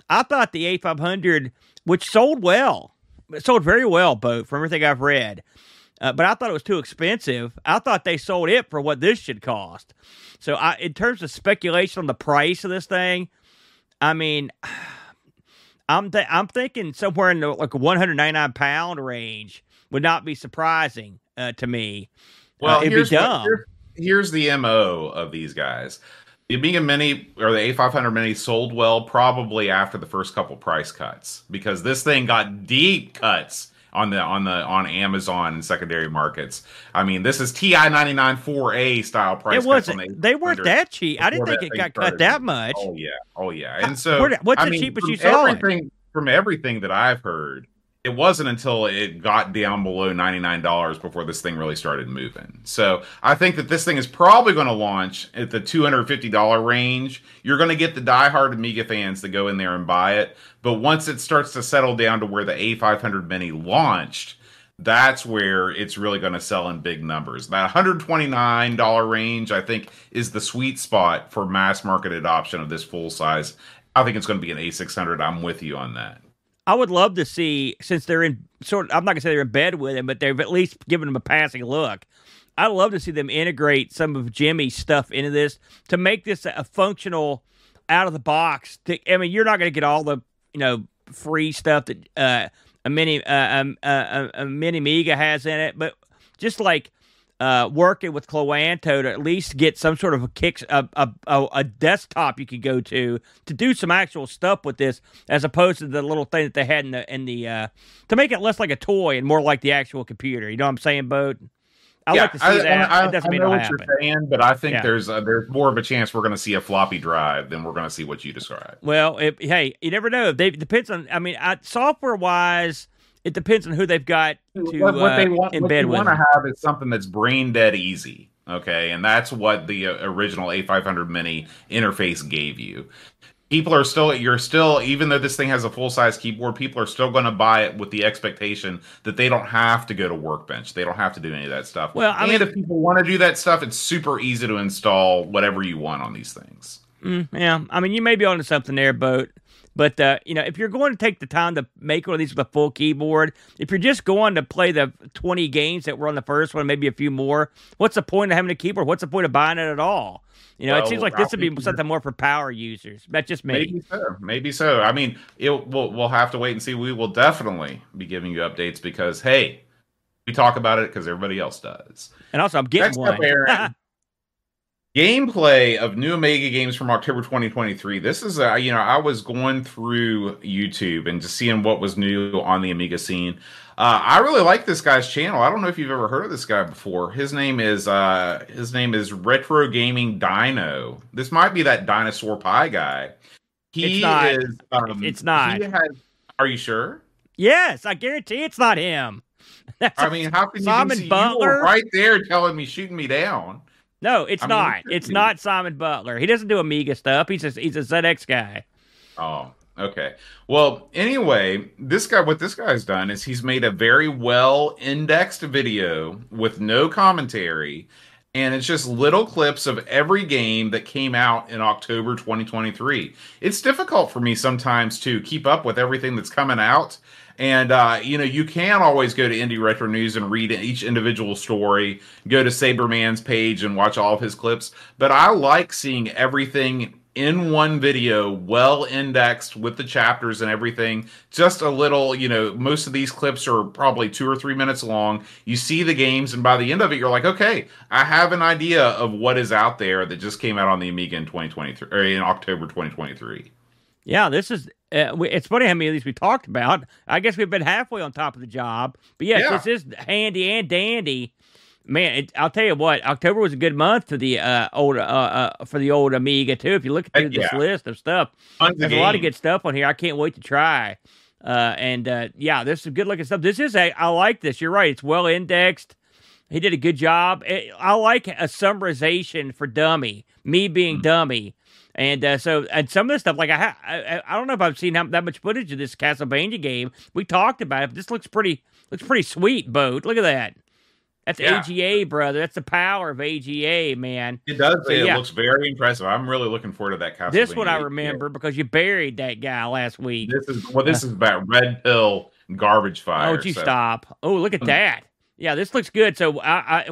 I thought the A500, which sold well, it sold very well, Bo, from everything I've read, But I thought it was too expensive. I thought they sold it for what this should cost. So in terms of speculation on the price of this thing, I mean, I'm thinking somewhere in the like £199 range would not be surprising to me. Well, it'd be dumb. Here's the MO of these guys. The Amiga Mini or the A500 Mini sold well probably after the first couple price cuts, because this thing got deep cuts on Amazon and secondary markets. I mean, this is TI-99-4A style price. It wasn't. They weren't that cheap. I didn't think it got cut that much. Oh yeah, oh yeah. And so, what's the cheapest you saw it? From everything that I've heard, it wasn't until it got down below $99 before this thing really started moving. So I think that this thing is probably going to launch at the $250 range. You're going to get the diehard Amiga fans that go in there and buy it. But once it starts to settle down to where the A500 Mini launched, that's where it's really going to sell in big numbers. That $129 range, I think, is the sweet spot for mass market adoption of this full size. I think it's going to be an A600. I'm with you on that. I would love to see, since they're in sort of, I'm not going to say they're in bed with him, but they've at least given him a passing look. I'd love to see them integrate some of Jimmy's stuff into this to make this a functional, out of the box. I mean, you're not going to get all the, you know, free stuff that a mini Amiga has in it, but just like working with Cloanto to at least get some sort of a desktop you could go to do some actual stuff with this, as opposed to the little thing that they had in the to make it less like a toy and more like the actual computer. You know what I'm saying, Boat? I'd like to see that. I know what you're saying, but I think there's more of a chance we're going to see a floppy drive than we're going to see what you described. Well, hey, you never know. It depends on. I mean, software-wise. It depends on who they've got to have is something that's brain dead easy, okay? And that's what the original A500 Mini interface gave you. Even though this thing has a full-size keyboard, people are still going to buy it with the expectation that they don't have to go to Workbench. They don't have to do any of that stuff. Well, I mean, if people want to do that stuff, it's super easy to install whatever you want on these things. Yeah, I mean, you may be onto something there, Boat. But, you know, if you're going to take the time to make one of these with a full keyboard, if you're just going to play the 20 games that were on the first one, maybe a few more, what's the point of having a keyboard? What's the point of buying it at all? You know, well, it seems like this would be something more for power users. That's just me. Maybe so. I mean, we'll have to wait and see. We will definitely be giving you updates because, hey, we talk about it because everybody else does. And also, I'm getting next one. Up, Aaron. Gameplay of new Amiga games from October 2023. This is, you know, I was going through YouTube and just seeing what was new on the Amiga scene. I really like this guy's channel. I don't know if you've ever heard of this guy before. His name is Retro Gaming Dino. This might be that Dinosaur Pie guy. It's not. Are you sure? Yes, I guarantee it's not him. I mean, how can Simon you Butler? You right there telling me, shooting me down. No, it's not. It's not Simon Butler. He doesn't do Amiga stuff. He's a ZX guy. Oh, okay. Well, anyway, what this guy's done is he's made a very well indexed video with no commentary, and it's just little clips of every game that came out in October 2023. It's difficult for me sometimes to keep up with everything that's coming out. And, you know, you can always go to Indie Retro News and read each individual story, go to Saberman's page and watch all of his clips. But I like seeing everything in one video, well indexed with the chapters and everything. Just a little, you know, most of these clips are probably 2 or 3 minutes long. You see the games, and by the end of it, you're like, okay, I have an idea of what is out there that just came out on the Amiga in 2023, or in October 2023. Yeah, this is... it's funny how many of these we talked about. I guess we've been halfway on top of the job. But yes, this is handy and dandy. Man, I'll tell you what, October was a good month for the old Amiga, too. If you look through this list of stuff, there's a lot of good stuff on here. I can't wait to try. There's some good-looking stuff. I like this. You're right. It's well-indexed. He did a good job. I like a summarization for dummy, me being dummy. And some of this stuff, like I don't know if I've seen that much footage of this Castlevania game. We talked about it, but this looks pretty sweet, Boat. Look at that. That's AGA, brother. That's the power of AGA, man. It does. So, it looks very impressive. I'm really looking forward to that Castlevania. This one I remember because you buried that guy last week. This is about Red Pill Garbage Fire. Oh, you stop. Oh, look at that. Yeah, this looks good. So,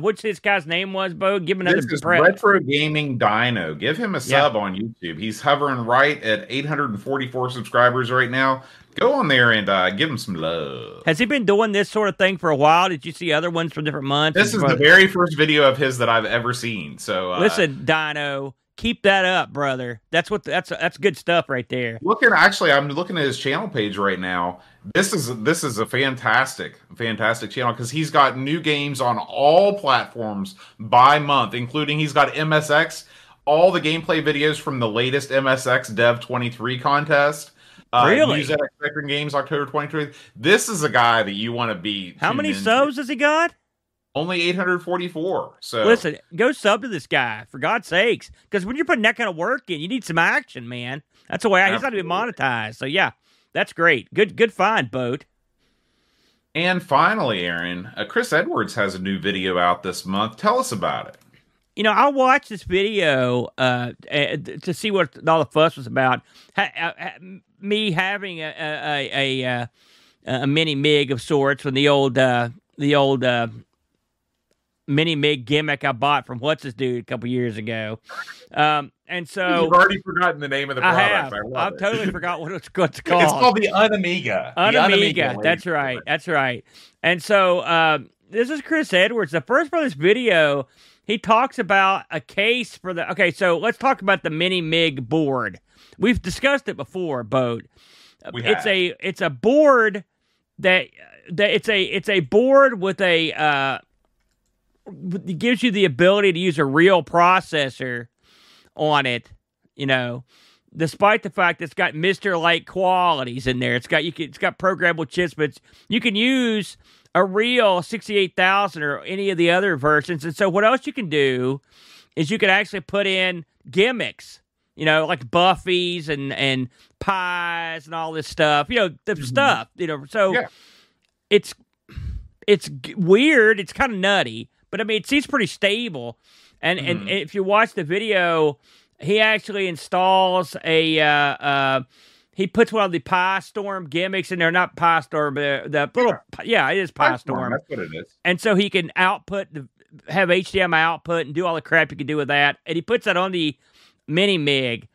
what's this guy's name was, Bo? Give him another prep. Retro Gaming Dino. Give him a sub on YouTube. He's hovering right at 844 subscribers right now. Go on there and give him some love. Has he been doing this sort of thing for a while? Did you see other ones from different months? This is the very first video of his that I've ever seen. So listen, Dino, keep that up, brother. That's good stuff right there. I'm looking at his channel page right now. This is a fantastic channel because he's got new games on all platforms by month, including he's got MSX, all the gameplay videos from the latest MSX Dev 23 contest. Really? Music Spectrum Games, October 23rd. This is a guy that you want to be. How many subs has he got? Only 844. So listen, go sub to this guy, for God's sakes. Because when you're putting that kind of work in, you need some action, man. That's the way he's not even monetized. So yeah, that's great. Good find, Boat. And finally, Aaron, Chris Edwards has a new video out this month. Tell us about it. You know, I watched this video to see what all the fuss was about. Me having a mini-mig of sorts from the old mini-mig gimmick I bought from What's-This-Dude a couple years ago. And so... You've already forgotten the name of the product. I've totally forgot what it's called. It's called the Unamiga. Unamiga. That's right. That's right. And so, this is Chris Edwards. The first part of this video... He talks about a case for the... Okay, so let's talk about the MiniMig board. We've discussed it before, Bode. It's a board that it's a board with a... it gives you the ability to use a real processor on it, you know, despite the fact it's got Mister-like qualities in there. It's got programmable chips, but you can use... a real 68,000 or any of the other versions. And so what else you can do is you can actually put in gimmicks, you know, like Buffies and pies and all this stuff, you know, the stuff, you know. So it's weird. It's kind of nutty, but I mean, it seems pretty stable. And, and if you watch the video, he actually installs a, he puts one of the Pi Storm gimmicks in there. Not Pi Storm, but the little... Yeah, it is Pi Storm. That's what it is. And so he can have HDMI output and do all the crap you can do with that. And he puts that on the MiniMig.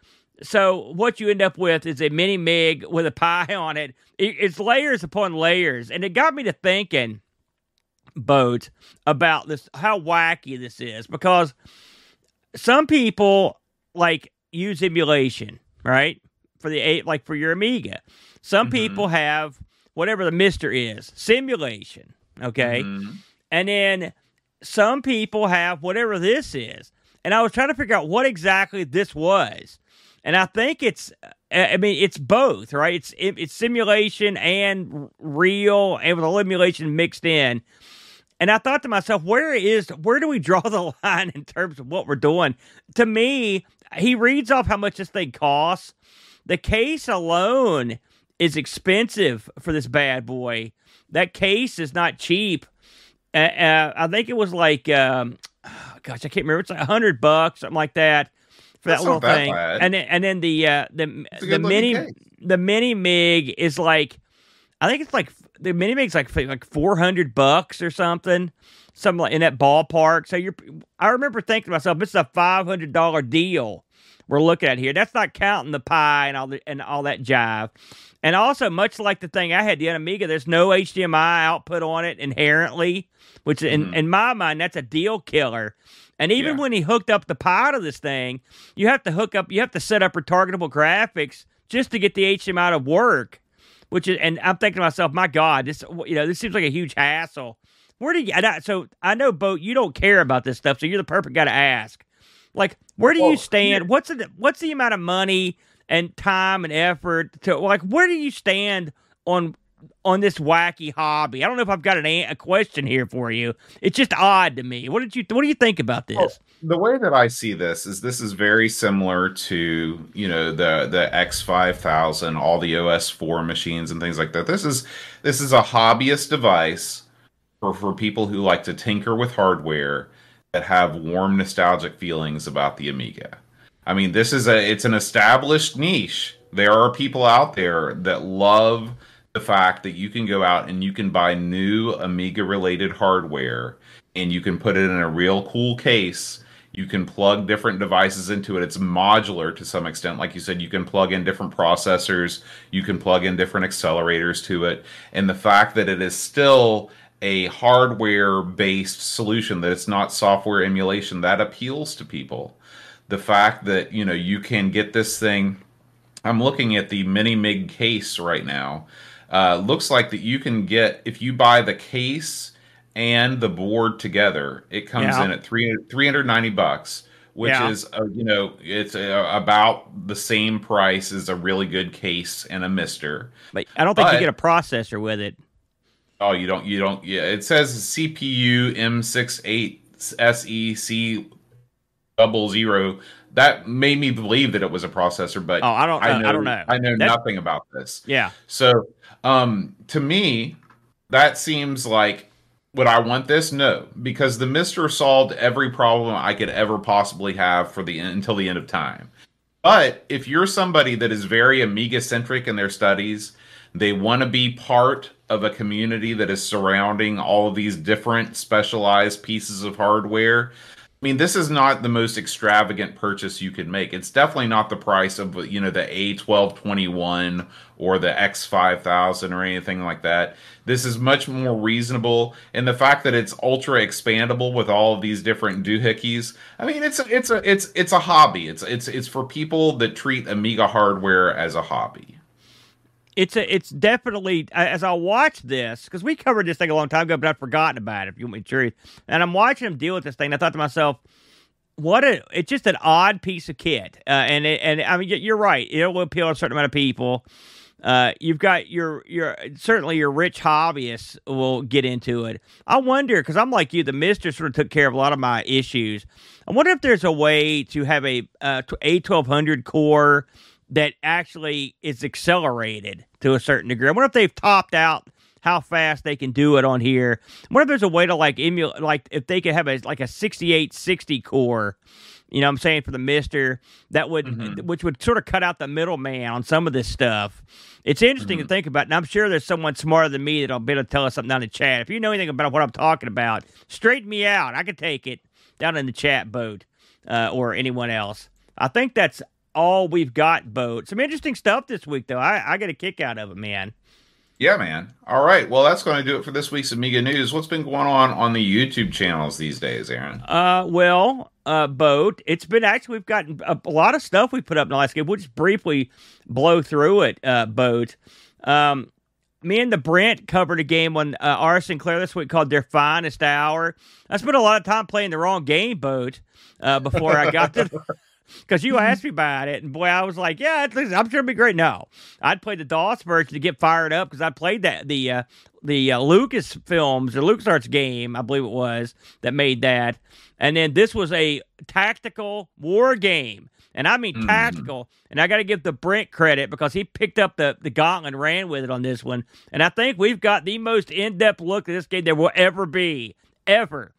So what you end up with is a MiniMig with a Pi on it. It's layers upon layers. And it got me to thinking, Bodes, about this, how wacky this is. Because some people, like, use emulation, right? For your Amiga. Some people have whatever the Mister is, simulation, okay? And then some people have whatever this is. And I was trying to figure out what exactly this was. And I think it's, I mean, it's both, right? It's simulation and real, and with a little emulation mixed in. And I thought to myself, where do we draw the line in terms of what we're doing? To me, he reads off how much this thing costs. The case alone is expensive for this bad boy. That case is not cheap. I think it was like, I can't remember. It's like $100, something like that, for that little thing. And then the MiniMig is like, I think it's like the MiniMig's like $400 or something, like in that ballpark. So I remember thinking to myself, this is a $500 deal we're looking at here. That's not counting the Pi and all that jive. And also, much like the thing I had, the Unamiga, there's no HDMI output on it inherently, which in my mind, that's a deal killer. And even when he hooked up the Pi to this thing, you have to set up retargetable graphics just to get the HDMI to work. And I'm thinking to myself, my God, this seems like a huge hassle. So I know, Bo, you don't care about this stuff, so you're the perfect guy to ask. Like, where do you stand? Yeah. What's the amount of money and time and effort to, like, where do you stand on this wacky hobby? I don't know if I've got a question here for you. It's just odd to me. What do you think about this? Well, the way that I see this is very similar to, you know, the X5000, all the OS4 machines and things like that. This is a hobbyist device for people who like to tinker with hardware, that have warm nostalgic feelings about the Amiga. I mean, it's an established niche. There are people out there that love the the fact that you can go out and you can buy new Amiga-related hardware, and you can put it in a real cool case. You can plug different devices into it. It's modular to some extent. Like you said, you can plug in different processors. You can plug in different accelerators to it. And the fact that it is still a hardware-based solution, that it's not software emulation, that appeals to people. The fact that, you know, you can get this thing. I'm looking at the MiniMig case right now. Looks like that you can get, if you buy the case and the board together, it comes in at $390, which is you know, it's about the same price as a really good case and a Mister. But I don't think you get a processor with it. Oh, you don't. You don't. Yeah, it says CPU M68SEC00. That made me believe that it was a processor, but I don't know. I know nothing about this. Yeah. So, to me, that seems like. Would I want this? No, because the Mister solved every problem I could ever possibly have for the until the end of time. But if you're somebody that is very Amiga-centric in their studies, they want to be part of a community that is surrounding all of these different specialized pieces of hardware. I mean, this is not the most extravagant purchase you could make. It's definitely not the price of, you know, the A1221 or the X5000 or anything like that. This is much more reasonable, and the fact that it's ultra expandable with all of these different doohickeys. I mean, it's a hobby. It's for people that treat Amiga hardware as a hobby. It's definitely, as I watch this, because we covered this thing a long time ago, but I'd forgotten about it, if you want me to truth. And I'm watching him deal with this thing, and I thought to myself, it's just an odd piece of kit. And I mean, you're right. It will appeal to a certain amount of people. You've got certainly your rich hobbyists will get into it. I wonder, because I'm like you, the Mister sort of took care of a lot of my issues. I wonder if there's a way to have a A1200 core that actually is accelerated to a certain degree. I wonder if they've topped out how fast they can do it on here. I wonder if there's a way to like if they could have a 6860 core, you know what I'm saying, for the Mister, that would which would sort of cut out the middleman on some of this stuff. It's interesting to think about, and I'm sure there's someone smarter than me that'll be able to tell us something down in the chat. If you know anything about what I'm talking about, straighten me out. I can take it down in the chat boat or anyone else. I think that's all we've got, Boat. Some interesting stuff this week, though. I get a kick out of it, man. Yeah, man. All right. Well, that's going to do it for this week's Amiga News. What's been going on the YouTube channels these days, Aaron? Boat, it's been actually, we've gotten a lot of stuff we put up in the last game. We'll just briefly blow through it, Boat. Me and the Brent covered a game on R. Sinclair this week called Their Finest Hour. I spent a lot of time playing the wrong game, Boat, before I got to... Because you asked me about it, and boy, I was like, yeah, I'm sure it'll be great. No, I'd played the DOS version to get fired up, because I played the Lucasfilms, or LucasArts game, I believe it was, that made that. And then this was a tactical war game. And I mean tactical. And I got to give the Brent credit, because he picked up the gauntlet and ran with it on this one. And I think we've got the most in-depth look at this game there will ever be, ever.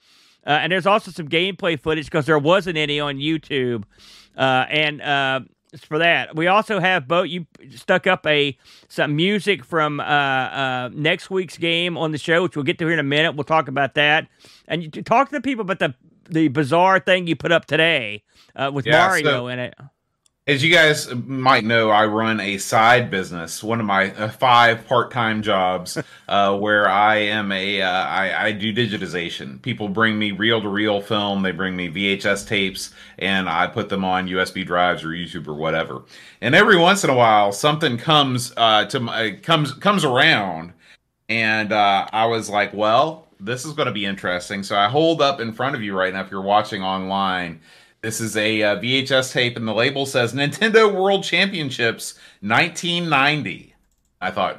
And there's also some gameplay footage, because there wasn't any on YouTube. For that, we also have, Boat, you stuck up some music from next week's game on the show, which we'll get to here in a minute. We'll talk about that. And you talk to the people about the bizarre thing you put up today with Mario in it. As you guys might know, I run a side business, one of my 5 part-time jobs, where I am I do digitization. People bring me reel-to-reel film, they bring me VHS tapes, and I put them on USB drives or YouTube or whatever. And every once in a while, something comes around, and I was like, well, this is going to be interesting. So I hold up in front of you right now, if you're watching online. This is a VHS tape, and the label says Nintendo World Championships 1990. I thought,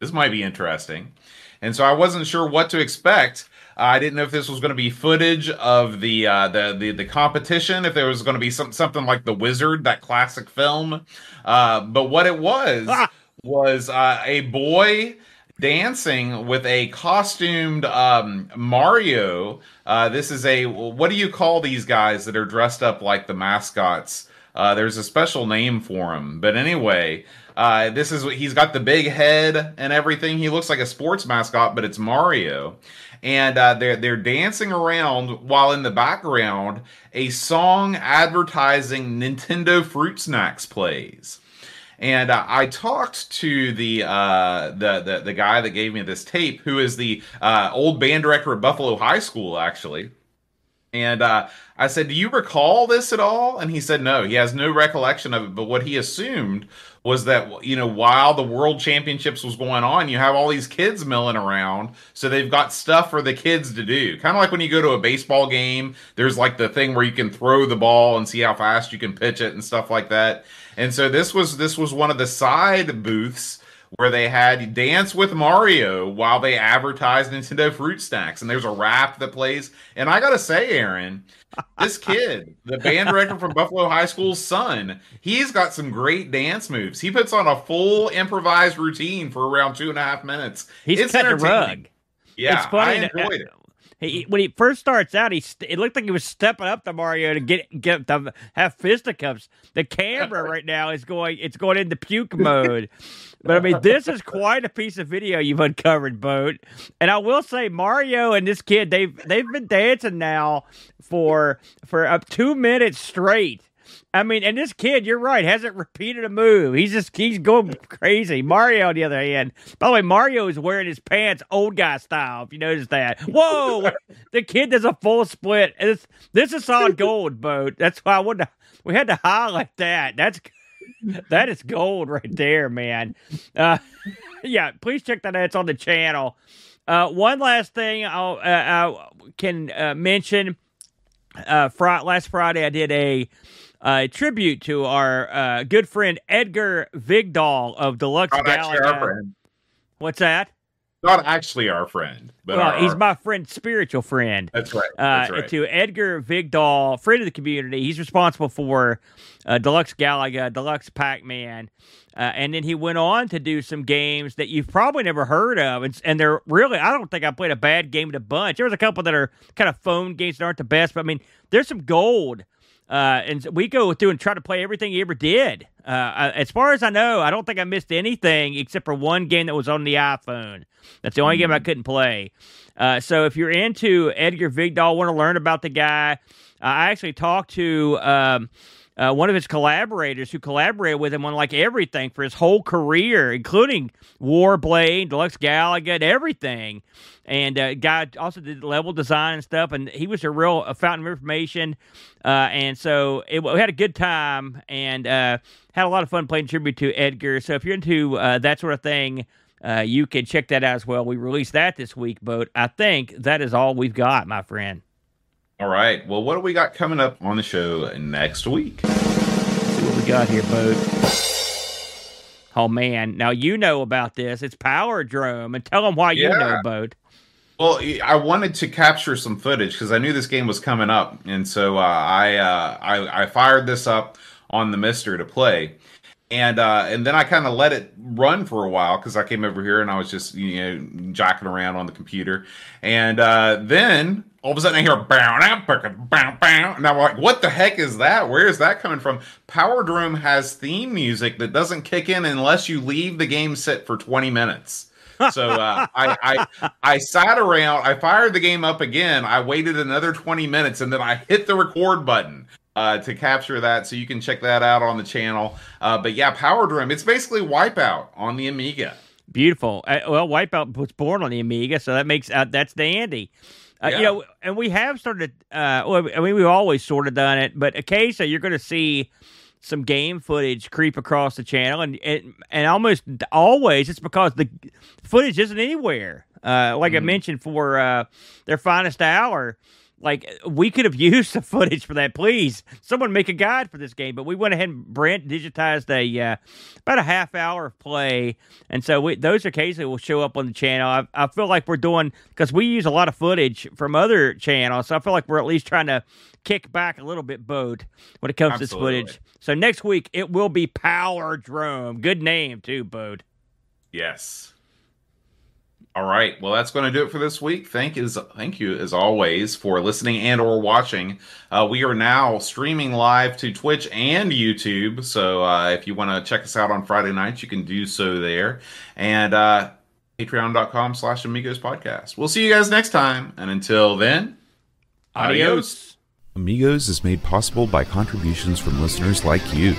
this might be interesting. And so I wasn't sure what to expect. I didn't know if this was going to be footage of the competition, if there was going to be something like The Wizard, that classic film. But what it was a boy dancing with a costumed Mario. This is what do you call these guys that are dressed up like the mascots There's a special name for him. But anyway, this is what he's got, the big head and everything. He looks like a sports mascot, but it's Mario. And they're dancing around while in the background, a song advertising Nintendo Fruit Snacks plays. And I talked to the guy that gave me this tape, who is the old band director at Buffalo High School, actually. And I said, "Do you recall this at all?" And he said, "No, he has no recollection of it." But what he assumed was that, you know, while the World Championships was going on, you have all these kids milling around, so they've got stuff for the kids to do. Kind of like when you go to a baseball game, there's like the thing where you can throw the ball and see how fast you can pitch it and stuff like that. And so this was one of the side booths where they had Dance with Mario while they advertised Nintendo Fruit Snacks. And there's a rap that plays. And I got to say, Aaron, this kid, the band director from Buffalo High School's son, he's got some great dance moves. He puts on a full improvised routine for around 2.5 minutes. It's cut the rug. Yeah, it's funny. I enjoyed it. When he first starts out, it looked like he was stepping up to Mario to get to have fisticuffs. The camera right now is going into puke mode. But I mean, this is quite a piece of video you've uncovered, Boat. And I will say, Mario and this kid, they've been dancing now for up 2 minutes straight. I mean, and this kid, you're right, hasn't repeated a move. He's going crazy. Mario, on the other hand, by the way, Mario is wearing his pants old guy style, if you notice that. Whoa! The kid does a full split. This is solid gold, Boat. That's why we had to highlight that. That is gold right there, man. Yeah, please check that out. It's on the channel. One last thing I can mention. Last Friday, I did a tribute to our good friend Edgar Vigdahl of Deluxe Galaga. What's that? Not actually our friend, but he's my friend, spiritual friend. That's right. That's right. To Edgar Vigdahl, friend of the community. He's responsible for Deluxe Galaga, Deluxe Pac-Man, and then he went on to do some games that you've probably never heard of, and they're really, I don't think I played a bad game in a bunch. There was a couple that are kind of phone games that aren't the best, but I mean, there's some gold. And we go through and try to play everything he ever did. As far as I know, I don't think I missed anything except for one game that was on the iPhone. That's the only game I couldn't play. So if you're into Edgar Vigdahl, want to learn about the guy, I actually talked to one of his collaborators who collaborated with him on like everything for his whole career, including Warblade, Deluxe Galaga, and everything. And guy also did level design and stuff, and he was a real fountain of information. And so we had a good time and had a lot of fun playing tribute to Edgar. So if you're into that sort of thing, you can check that out as well. We released that this week, but I think that is all we've got, my friend. All right. Well, what do we got coming up on the show next week? Let's see what we got here, Boat. Oh, man. Now, you know about this. It's Power Drome. And tell them why you know, Boat. Well, I wanted to capture some footage because I knew this game was coming up. And so I fired this up on the Mister to play. And then I kind of let it run for a while because I came over here and I was just, jacking around on the computer. And then all of a sudden I hear, bow, and I'm like, what the heck is that? Where is that coming from? Power Drome has theme music that doesn't kick in unless you leave the game set for 20 minutes. So I sat around, I fired the game up again, I waited another 20 minutes, and then I hit the record button. To capture that, so you can check that out on the channel. But yeah, Power Drome, it's basically Wipeout on the Amiga. Beautiful. Well, Wipeout was born on the Amiga, so that makes that's dandy. Yeah. And we have started. We've always sort of done it, but occasionally you're going to see some game footage creep across the channel, and almost always it's because the footage isn't anywhere. I mentioned for Their Finest Hour. Like, we could have used the footage for that. Please, someone make a guide for this game. But we went ahead and Brent digitized about a half hour of play. And so those occasionally will show up on the channel. I feel like we're doing, because we use a lot of footage from other channels. So I feel like we're at least trying to kick back a little bit, Bode, when it comes to this footage. So next week, it will be Power Drome. Good name, too, Bode. Yes. All right. Well, that's going to do it for this week. Thank you, as always, for listening and or watching. We are now streaming live to Twitch and YouTube. So if you want to check us out on Friday nights, you can do so there. And patreon.com/AmigosPodcast. We'll see you guys next time. And until then, adios. Amigos is made possible by contributions from listeners like you.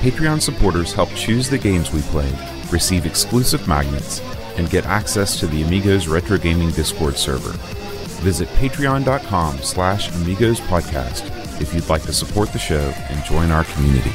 Patreon supporters help choose the games we play, receive exclusive magnets, and get access to the Amigos Retro Gaming Discord server. Visit patreon.com/AmigosPodcast if you'd like to support the show and join our community.